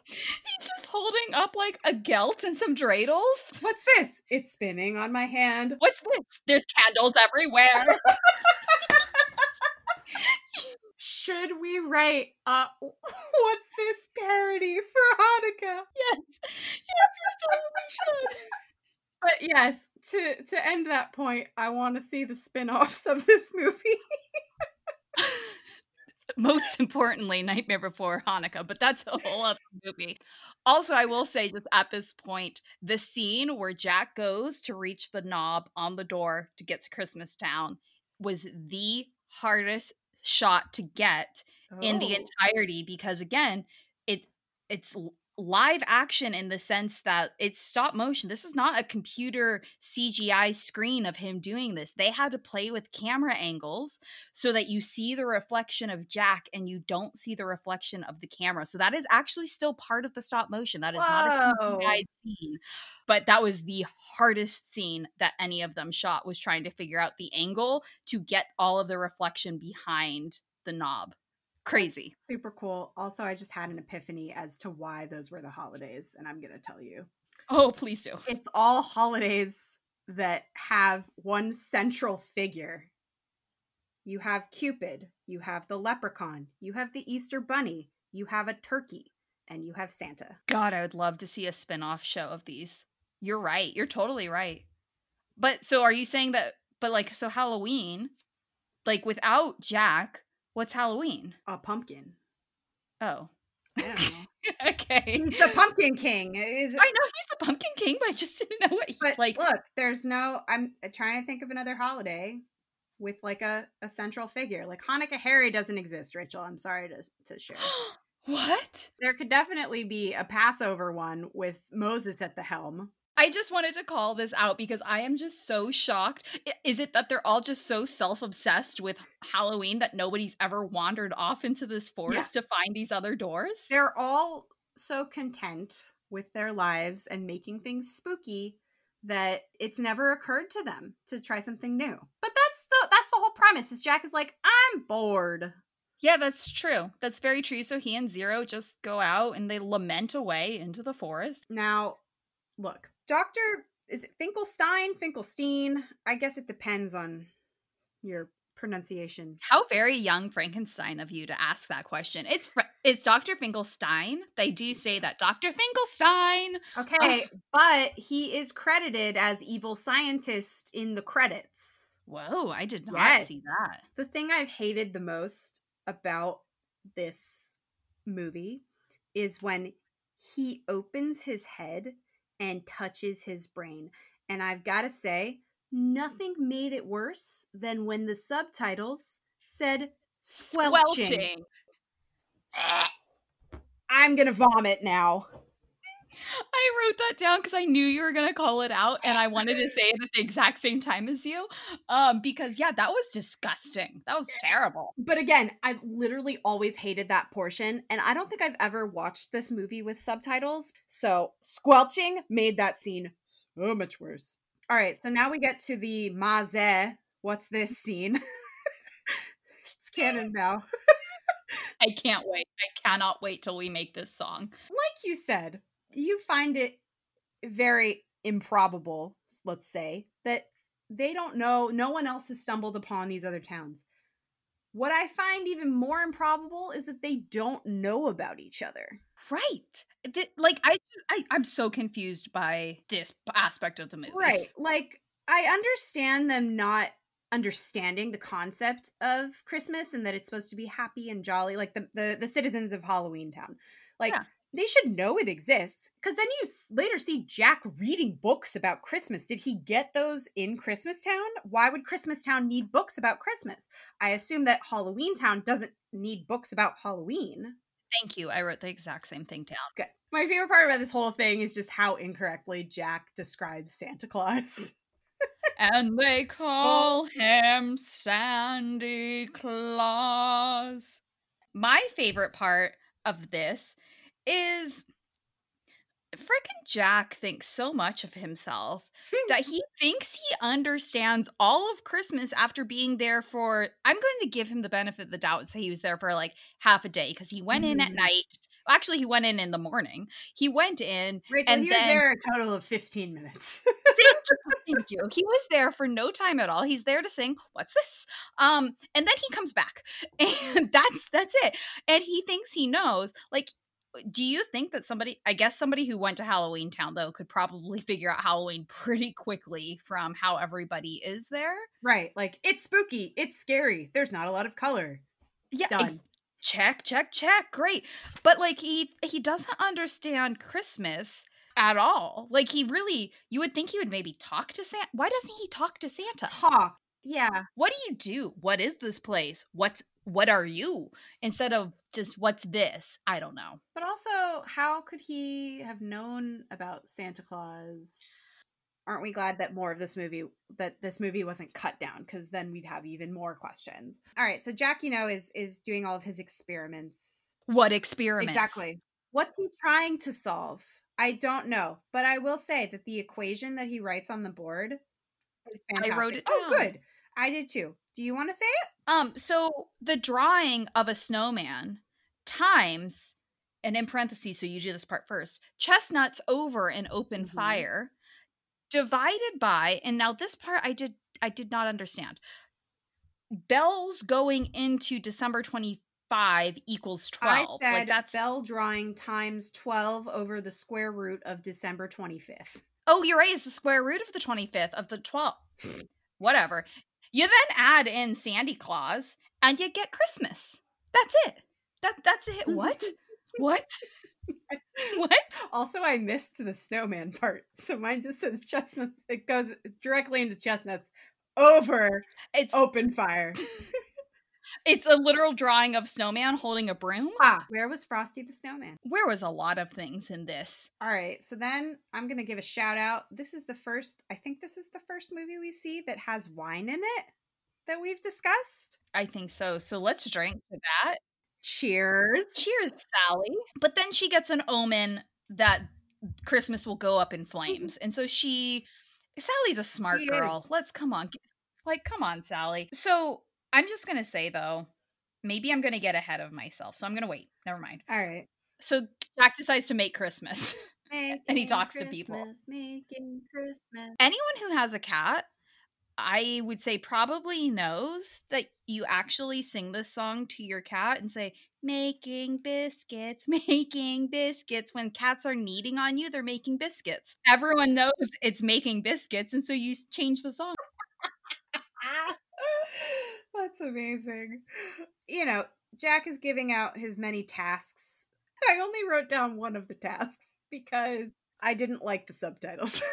He's just holding up like a gelt and some dreidels. What's this? It's spinning on my hand. What's this? There's candles everywhere. Should we write what's this parody for Hanukkah? Yes. Yes, we totally should. But yes, to end that point, I want to see the spin-offs of this movie. Most importantly, Nightmare Before Hanukkah, but that's a whole other movie. Also, I will say, just at this point, the scene where Jack goes to reach the knob on the door to get to Christmas Town was the hardest shot to get in the entirety, because again, it's live action in the sense that it's stop motion. This is not a computer CGI screen of him doing this. They had to play with camera angles so that you see the reflection of Jack and you don't see the reflection of the camera. So that is actually still part of the stop motion. That is not a CGI scene. But that was the hardest scene that any of them shot, was trying to figure out the angle to get all of the reflection behind the knob. Crazy. That's super cool. Also, I just had an epiphany as to why those were the holidays, and I'm going to tell you. Oh, please do. It's all holidays that have one central figure. You have Cupid, you have the leprechaun, you have the Easter bunny, you have a turkey, and you have Santa. God, I would love to see a spin-off show of these. You're right. You're totally right. But so are you saying that, but like, so Halloween, like without Jack, what's Halloween? A pumpkin. Oh. I don't know. Okay. He's the Pumpkin King. I know he's the Pumpkin King, but I just didn't know what he's like. Look, I'm trying to think of another holiday with like a central figure. Like Hanukkah Harry doesn't exist, Rachel. I'm sorry to share. What? There could definitely be a Passover one with Moses at the helm. I just wanted to call this out because I am just so shocked. Is it that they're all just so self-obsessed with Halloween that nobody's ever wandered off into this forest to find these other doors? They're all so content with their lives and making things spooky that it's never occurred to them to try something new. But that's the whole premise, is Jack is like, I'm bored. Yeah, that's true. That's very true. So he and Zero just go out and they lament away into the forest. Now, look. Is it Finkelstein? Finkelstein? I guess it depends on your pronunciation. How very young Frankenstein of you to ask that question. It's Dr. Finkelstein. They do say that, Dr. Finkelstein. Okay, but he is credited as evil scientist in the credits. Whoa, I did not see that. The thing I've hated the most about this movie is when he opens his head and touches his brain. And I've got to say, nothing made it worse than when the subtitles said squelching. I'm going to vomit now. I wrote that down because I knew you were going to call it out, and I wanted to say it at the exact same time as you, because, yeah, that was disgusting. That was terrible. But again, I've literally always hated that portion, and I don't think I've ever watched this movie with subtitles, so squelching made that scene so much worse. All right, so now we get to the Maze. What's this scene? It's canon now. I can't wait. I cannot wait till we make this song. Like you said, you find it very improbable, let's say, that they don't know, no one else has stumbled upon these other towns. What I find even more improbable is that they don't know about each other. Right. Like, I'm so confused by this aspect of the movie. Right. Like, I understand them not understanding the concept of Christmas and that it's supposed to be happy and jolly, like the citizens of Halloween Town. Like, yeah. They should know it exists, because then you later see Jack reading books about Christmas. Did he get those in Christmas Town? Why would Christmas Town need books about Christmas? I assume that Halloween Town doesn't need books about Halloween. Thank you. I wrote the exact same thing down. Good. My favorite part about this whole thing is just how incorrectly Jack describes Santa Claus. And they call him Sandy Claus. My favorite part of this is frickin' Jack thinks so much of himself that he thinks he understands all of Christmas after being there for, I'm going to give him the benefit of the doubt and say he was there for like half a day, because he went in at night. Actually, he went in the morning. He went in. Rachel, and he was there a total of 15 minutes. Thank you. He was there for no time at all. He's there to sing, "What's This?" And then he comes back. And that's it. And he thinks he knows. Like, do you think that somebody who went to Halloween Town, though, could probably figure out Halloween pretty quickly from how everybody is there? Right. Like, it's spooky. It's scary. There's not a lot of color. Yeah. Done. Check. Great. But, like, he doesn't understand Christmas at all. Like, you would think he would maybe talk to Santa. Why doesn't he talk to Santa? Talk. Yeah. What do you do? What is this place? What are you? Instead of just, what's this? I don't know. But also, how could he have known about Santa Claus? Aren't we glad that this movie wasn't cut down? Because then we'd have even more questions. All right. So Jack, is doing all of his experiments. What experiments? Exactly. What's he trying to solve? I don't know. But I will say that the equation that he writes on the board is fantastic. I wrote it down. Oh, good. I did too. Do you want to say it? So the drawing of a snowman times, and in parentheses, so you do this part first, chestnuts over an open fire divided by, and now this part I did not understand. Bells going into December 25 equals 12. I said, like, that's bell drawing times 12 over the square root of December 25th. Oh, you're right. It's the square root of the 25th of the 12th. Whatever. You then add in Sandy Claus and you get Christmas. That's it. That's it. What? What? Also, I missed the snowman part. So mine just says chestnuts. It goes directly into chestnuts over open fire. It's a literal drawing of snowman holding a broom. Where was Frosty the Snowman? Where was a lot of things in this. All right. So then I'm going to give a shout out. This is the first movie we see that has wine in it that we've discussed. I think so. So let's drink to that. Cheers. Cheers, Sally. But then she gets an omen that Christmas will go up in flames. And so Sally's a smart girl. Let's come on, Sally. So I'm just going to say, though, maybe I'm going to get ahead of myself. So I'm going to wait. Never mind. All right. So Jack decides to make Christmas. And he talks to people. Making Christmas. Anyone who has a cat, I would say probably knows that you actually sing this song to your cat and say, making biscuits. When cats are kneading on you, they're making biscuits. Everyone knows it's making biscuits. And so you change the song. That's amazing. You know, Jack is giving out his many tasks. I only wrote down one of the tasks because I didn't like the subtitles.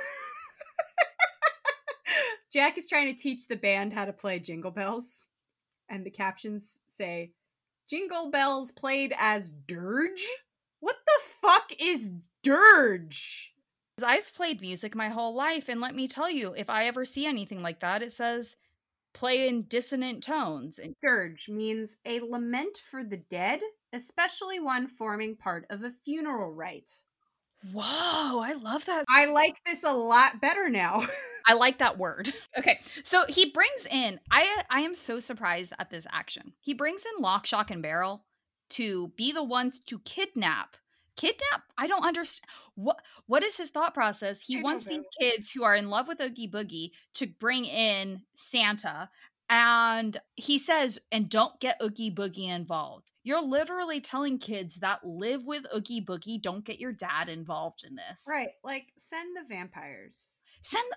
Jack is trying to teach the band how to play Jingle Bells, and the captions say, Jingle Bells played as dirge? What the fuck is dirge? I've played music my whole life, and let me tell you, if I ever see anything like that, it says, play in dissonant tones. And dirge means a lament for the dead, especially one forming part of a funeral rite. Whoa, I love that. I like this a lot better now. I like that word. Okay, so he brings in, I am so surprised at this action. He brings in Lock, Shock, and Barrel to be the ones to kidnap. Kidnap? I don't understand. What is his thought process? He wants these kids who are in love with Oogie Boogie to bring in Santa. And he says, and don't get Oogie Boogie involved. You're literally telling kids that live with Oogie Boogie, don't get your dad involved in this. Right. Like, send the vampires.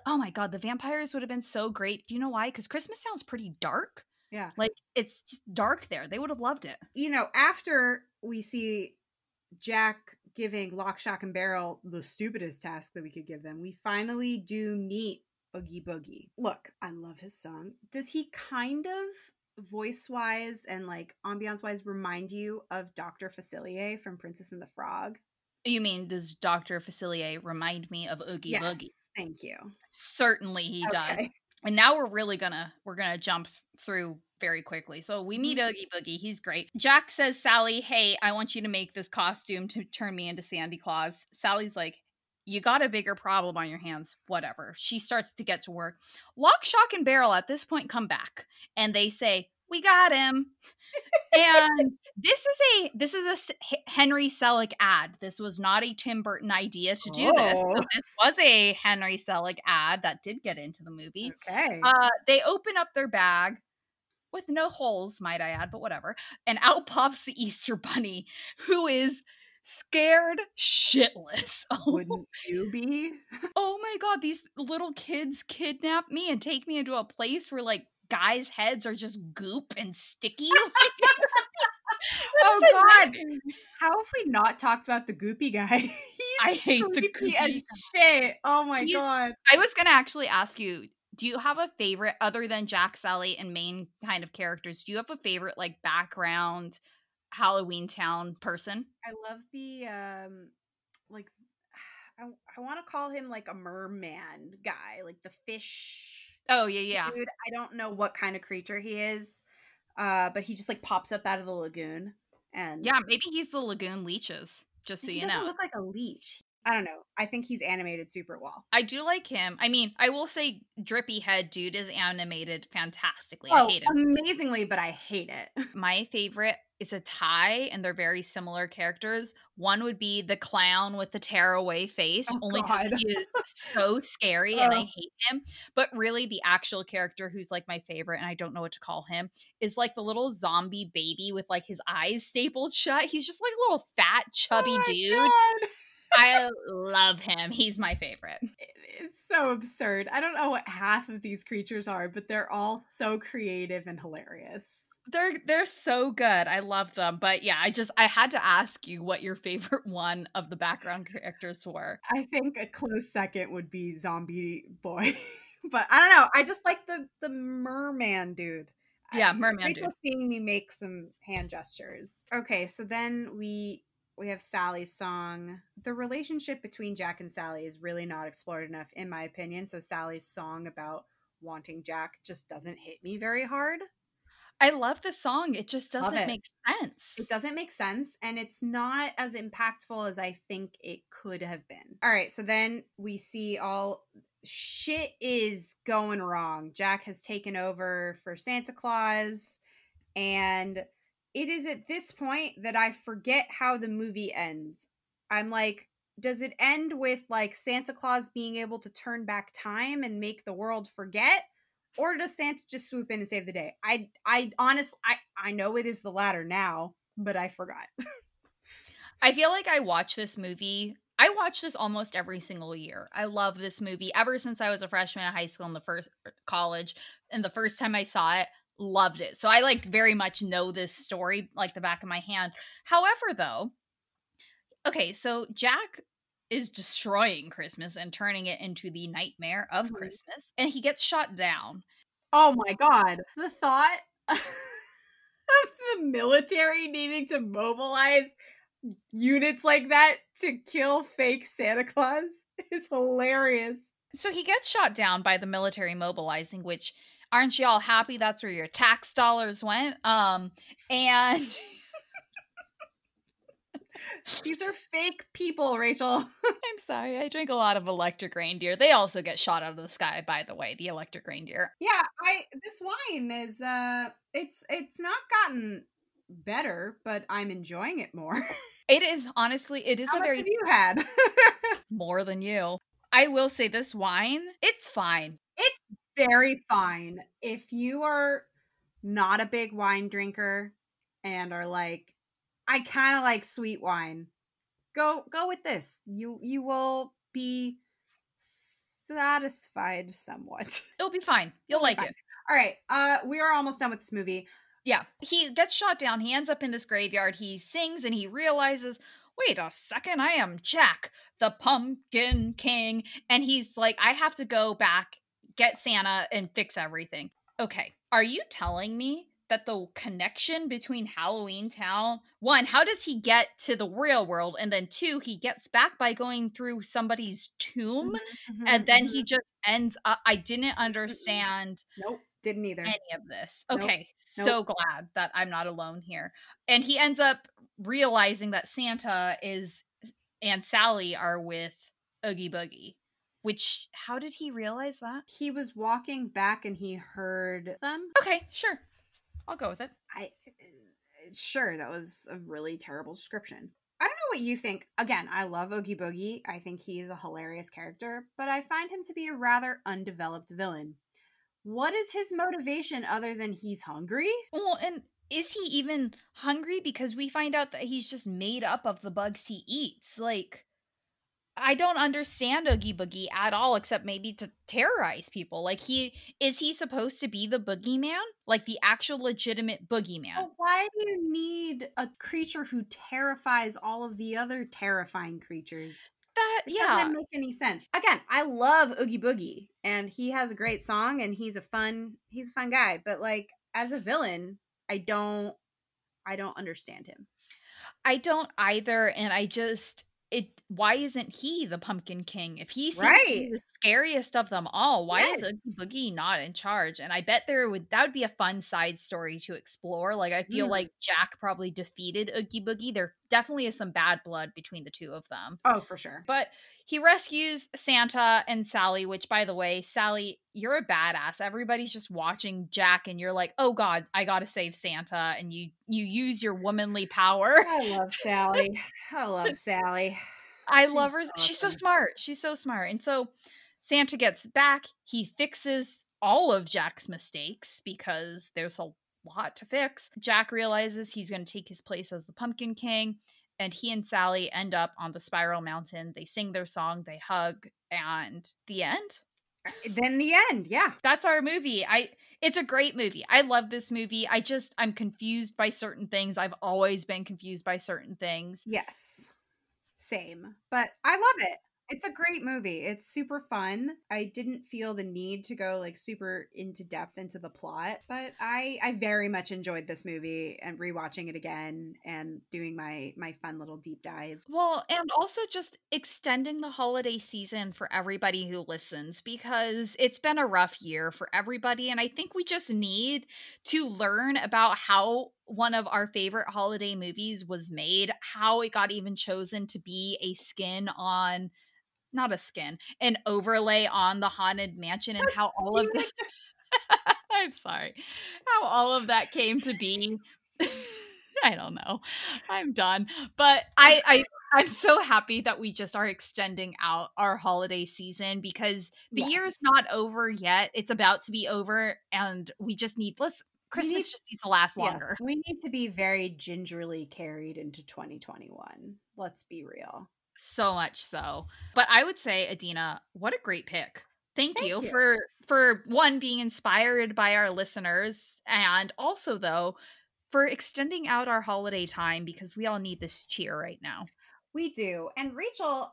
Oh my God, the vampires would have been so great. Do you know why? Because Christmas Town's pretty dark. Yeah. Like, it's just dark there. They would have loved it. You know, after we see Jack giving Lock, Shock, and Barrel the stupidest task that we could give them, we finally do meet Oogie Boogie. Look, I love his song. Does he kind of voice-wise and like ambiance-wise remind you of Dr. Facilier from Princess and the Frog? You mean, does Dr. Facilier remind me of Oogie Boogie? Yes, thank you. Certainly he does. And now we're gonna jump through very quickly. So we meet Oogie Boogie. He's great. Jack says, Sally, hey, I want you to make this costume to turn me into Santa Claus. Sally's like, you got a bigger problem on your hands, whatever. She starts to get to work. Lock, Shock, and Barrel at this point come back and they say, we got him. And this is a Henry Selick ad. This was not a Tim Burton idea to do this. So this was a Henry Selick ad that did get into the movie. Okay. They open up their bag with no holes, might I add, but whatever. And out pops the Easter Bunny, who is scared shitless. Wouldn't you be? Oh my God, these little kids kidnap me and take me into a place where like guys' heads are just goop and sticky. Oh God. How have we not talked about the goopy guy? I hate the goopy as shit. Oh my God. I was going to actually ask you, do you have a favorite other than Jack, Sally, and main kind of characters? Do you have a favorite like background Halloween Town person? I love the I want to call him like a merman guy, like the fish. Oh yeah, dude. I don't know what kind of creature he is, but he just like pops up out of the lagoon, and yeah, maybe he's the lagoon leeches. Just so you know, he doesn't look like a leech. I don't know. I think he's animated super well. I do like him. I mean, I will say Drippy Head Dude is animated fantastically. I hate him. Amazingly, but I hate it. My favorite, it's a tie, and they're very similar characters. One would be the clown with the tearaway face, only because he is so scary and I hate him. But really the actual character who's like my favorite, and I don't know what to call him, is like the little zombie baby with like his eyes stapled shut. He's just like a little fat, chubby dude. God. I love him. He's my favorite. It's so absurd. I don't know what half of these creatures are, but they're all so creative and hilarious. They're so good. I love them. But yeah, I had to ask you what your favorite one of the background characters were. I think a close second would be Zombie Boy. But I don't know. I just like the merman dude. Yeah, merman dude. Rachel's seeing me make some hand gestures. Okay, so then we have Sally's song. The relationship between Jack and Sally is really not explored enough, in my opinion. So Sally's song about wanting Jack just doesn't hit me very hard. I love the song. It just doesn't make sense. It doesn't make sense. And it's not as impactful as I think it could have been. All right. So then we see all shit is going wrong. Jack has taken over for Santa Claus, and it is at this point that I forget how the movie ends. I'm like, does it end with like Santa Claus being able to turn back time and make the world forget? Or does Santa just swoop in and save the day? I honestly know it is the latter now, but I forgot. I feel like I watch this movie. I watch this almost every single year. I love this movie ever since I was a freshman in high school and the first time I saw it, loved it. So I like very much know this story like the back of my hand. However, though, okay, so Jack is destroying Christmas and turning it into the nightmare of Christmas, and he gets shot down. Oh my God. The thought of the military needing to mobilize units like that to kill fake Santa Claus is hilarious. So he gets shot down by the military mobilizing, which aren't you all happy that's where your tax dollars went? And these are fake people, Rachel. I'm sorry. I drink a lot of Electric Reindeer. They also get shot out of the sky, by the way, the Electric Reindeer. Yeah, this wine is it's not gotten better, but I'm enjoying it more. It is, honestly, it is. How a much very have you had? More than you. I will say this wine, it's fine. It's very fine. If you are not a big wine drinker and are like, I kind of like sweet wine, Go with this. You will be satisfied somewhat. It'll be fine. You'll like it. All right. We are almost done with this movie. Yeah. He gets shot down. He ends up in this graveyard. He sings and he realizes, wait a second, I am Jack, the Pumpkin King. And he's like, I have to go back, get Santa, and fix everything. Okay. Are you telling me that the connection between Halloween Town, one, how does he get to the real world? And then two, he gets back by going through somebody's tomb. Mm-hmm, and then he just ends up, I didn't understand. Nope, didn't either. Any of this. Okay, nope. So glad that I'm not alone here. And he ends up realizing that Santa is, and Sally are with Oogie Boogie. Which, how did he realize that? He was walking back and he heard them. Okay, sure. I'll go with it. Sure, that was a really terrible description. I don't know what you think. Again, I love Oogie Boogie. I think he's a hilarious character, but I find him to be a rather undeveloped villain. What is his motivation other than he's hungry? Well, and is he even hungry? Because we find out that he's just made up of the bugs he eats. Like, I don't understand Oogie Boogie at all, except maybe to terrorize people. Like, is he supposed to be the boogeyman? Like, the actual legitimate boogeyman? But why do you need a creature who terrifies all of the other terrifying creatures? Doesn't make any sense. Again, I love Oogie Boogie, and he has a great song, and he's a fun guy. But, like, as a villain, I don't understand him. I don't either, and I just... why isn't he the Pumpkin King? If he seems to be the scariest of them all, why is Oogie Boogie not in charge? And I bet that would be a fun side story to explore. Like, I feel like Jack probably defeated Oogie Boogie. There definitely is some bad blood between the two of them. Oh, for sure. But he rescues Santa and Sally, which, by the way, Sally, you're a badass. Everybody's just watching Jack and you're like, oh God, I gotta save Santa. And you use your womanly power. I love Sally. I love her. Awesome. She's so smart. And so Santa gets back. He fixes all of Jack's mistakes because there's a lot to fix. Jack realizes he's going to take his place as the Pumpkin King. And he and Sally end up on the Spiral Mountain. They sing their song. They hug. And the end. Then the end. Yeah. That's our movie. It's a great movie. I love this movie. I'm confused by certain things. I've always been confused by certain things. Yes. Same. But I love it. It's a great movie. It's super fun. I didn't feel the need to go like super into depth into the plot, but I very much enjoyed this movie and rewatching it again and doing my fun little deep dive. Well, and also just extending the holiday season for everybody who listens, because it's been a rough year for everybody. And I think we just need to learn about how one of our favorite holiday movies was made, how it got even chosen to be an overlay on the Haunted Mansion, and how all of that I'm sorry, how all of that came to be. I don't know. I'm done. But I'm so happy that we just are extending out our holiday season, because the year is not over yet. It's about to be over, and we just need Christmas just needs to last longer. Yeah, we need to be very gingerly carried into 2021. Let's be real. So much so. But I would say, Adina, what a great pick. Thank you for one, being inspired by our listeners, and also though for extending out our holiday time, because we all need this cheer right now. We do. And Rachel,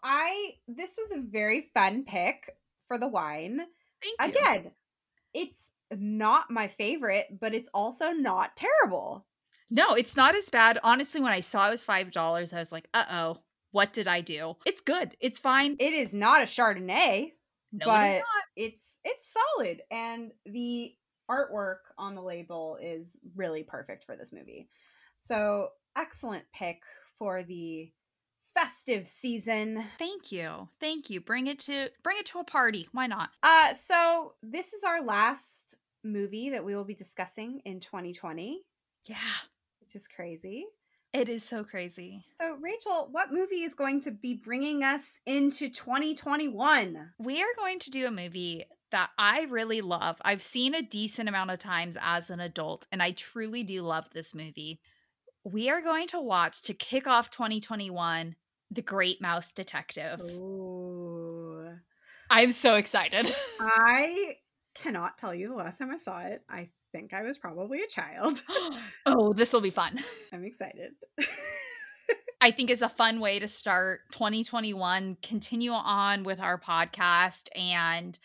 this was a very fun pick for the wine. Thank you. Again, it's not my favorite, but it's also not terrible. No, it's not as bad. Honestly, when I saw it was $5, I was like, uh-oh, what did I do? It's good. It's fine. It is not a Chardonnay, but it's solid. And the artwork on the label is really perfect for this movie. So excellent pick for the festive season. Thank you. Bring it to a party. Why not? So this is our last movie that we will be discussing in 2020. Yeah. Which is crazy. It is so crazy. So, Rachel, what movie is going to be bringing us into 2021? We are going to do a movie that I really love. I've seen a decent amount of times as an adult, and I truly do love this movie. We are going to watch, to kick off 2021, The Great Mouse Detective. Ooh. I'm so excited. I cannot tell you the last time I saw it. I think I was probably a child. Oh, this will be fun. I'm excited. I think it's a fun way to start 2021, continue on with our podcast, and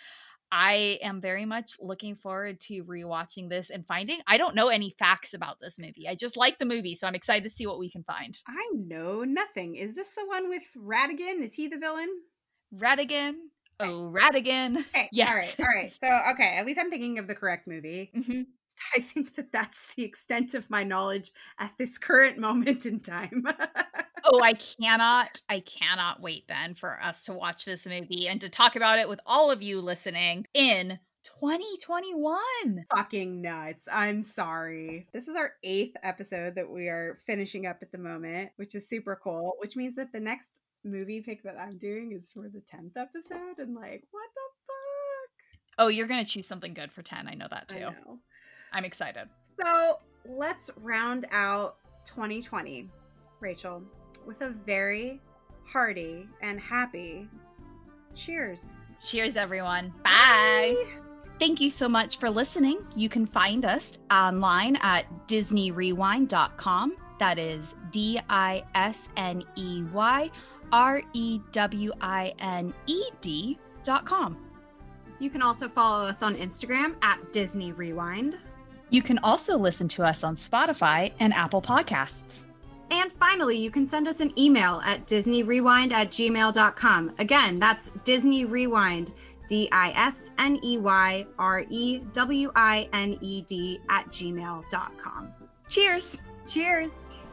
I am very much looking forward to rewatching this and finding. I don't know any facts about this movie. I just like the movie, so I'm excited to see what we can find. I know nothing. Is this the one with Radigan? Is he the villain? Radigan. Okay. Oh, Radigan. Okay. Yes. All right. So, okay. At least I'm thinking of the correct movie. Mm-hmm. I think that's the extent of my knowledge at this current moment in time. Oh, I cannot wait then for us to watch this movie and to talk about it with all of you listening in 2021. Fucking nuts. I'm sorry. This is our 8th episode that we are finishing up at the moment, which is super cool, which means that the next movie pick that I'm doing is for the 10th episode. And like, what the fuck? Oh, you're going to choose something good for 10. I know that too. I know. I'm excited. So let's round out 2020, Rachel, with a very hearty and happy cheers. Cheers, everyone. Bye. Bye. Thank you so much for listening. You can find us online at DisneyRewind.com. That is DisneyRewind.com. You can also follow us on Instagram at Disney Rewind. You can also listen to us on Spotify and Apple Podcasts. And finally, you can send us an email at DisneyRewind@gmail.com. Again, that's Disney Rewind, DisneyRewind@gmail.com. Cheers. Cheers.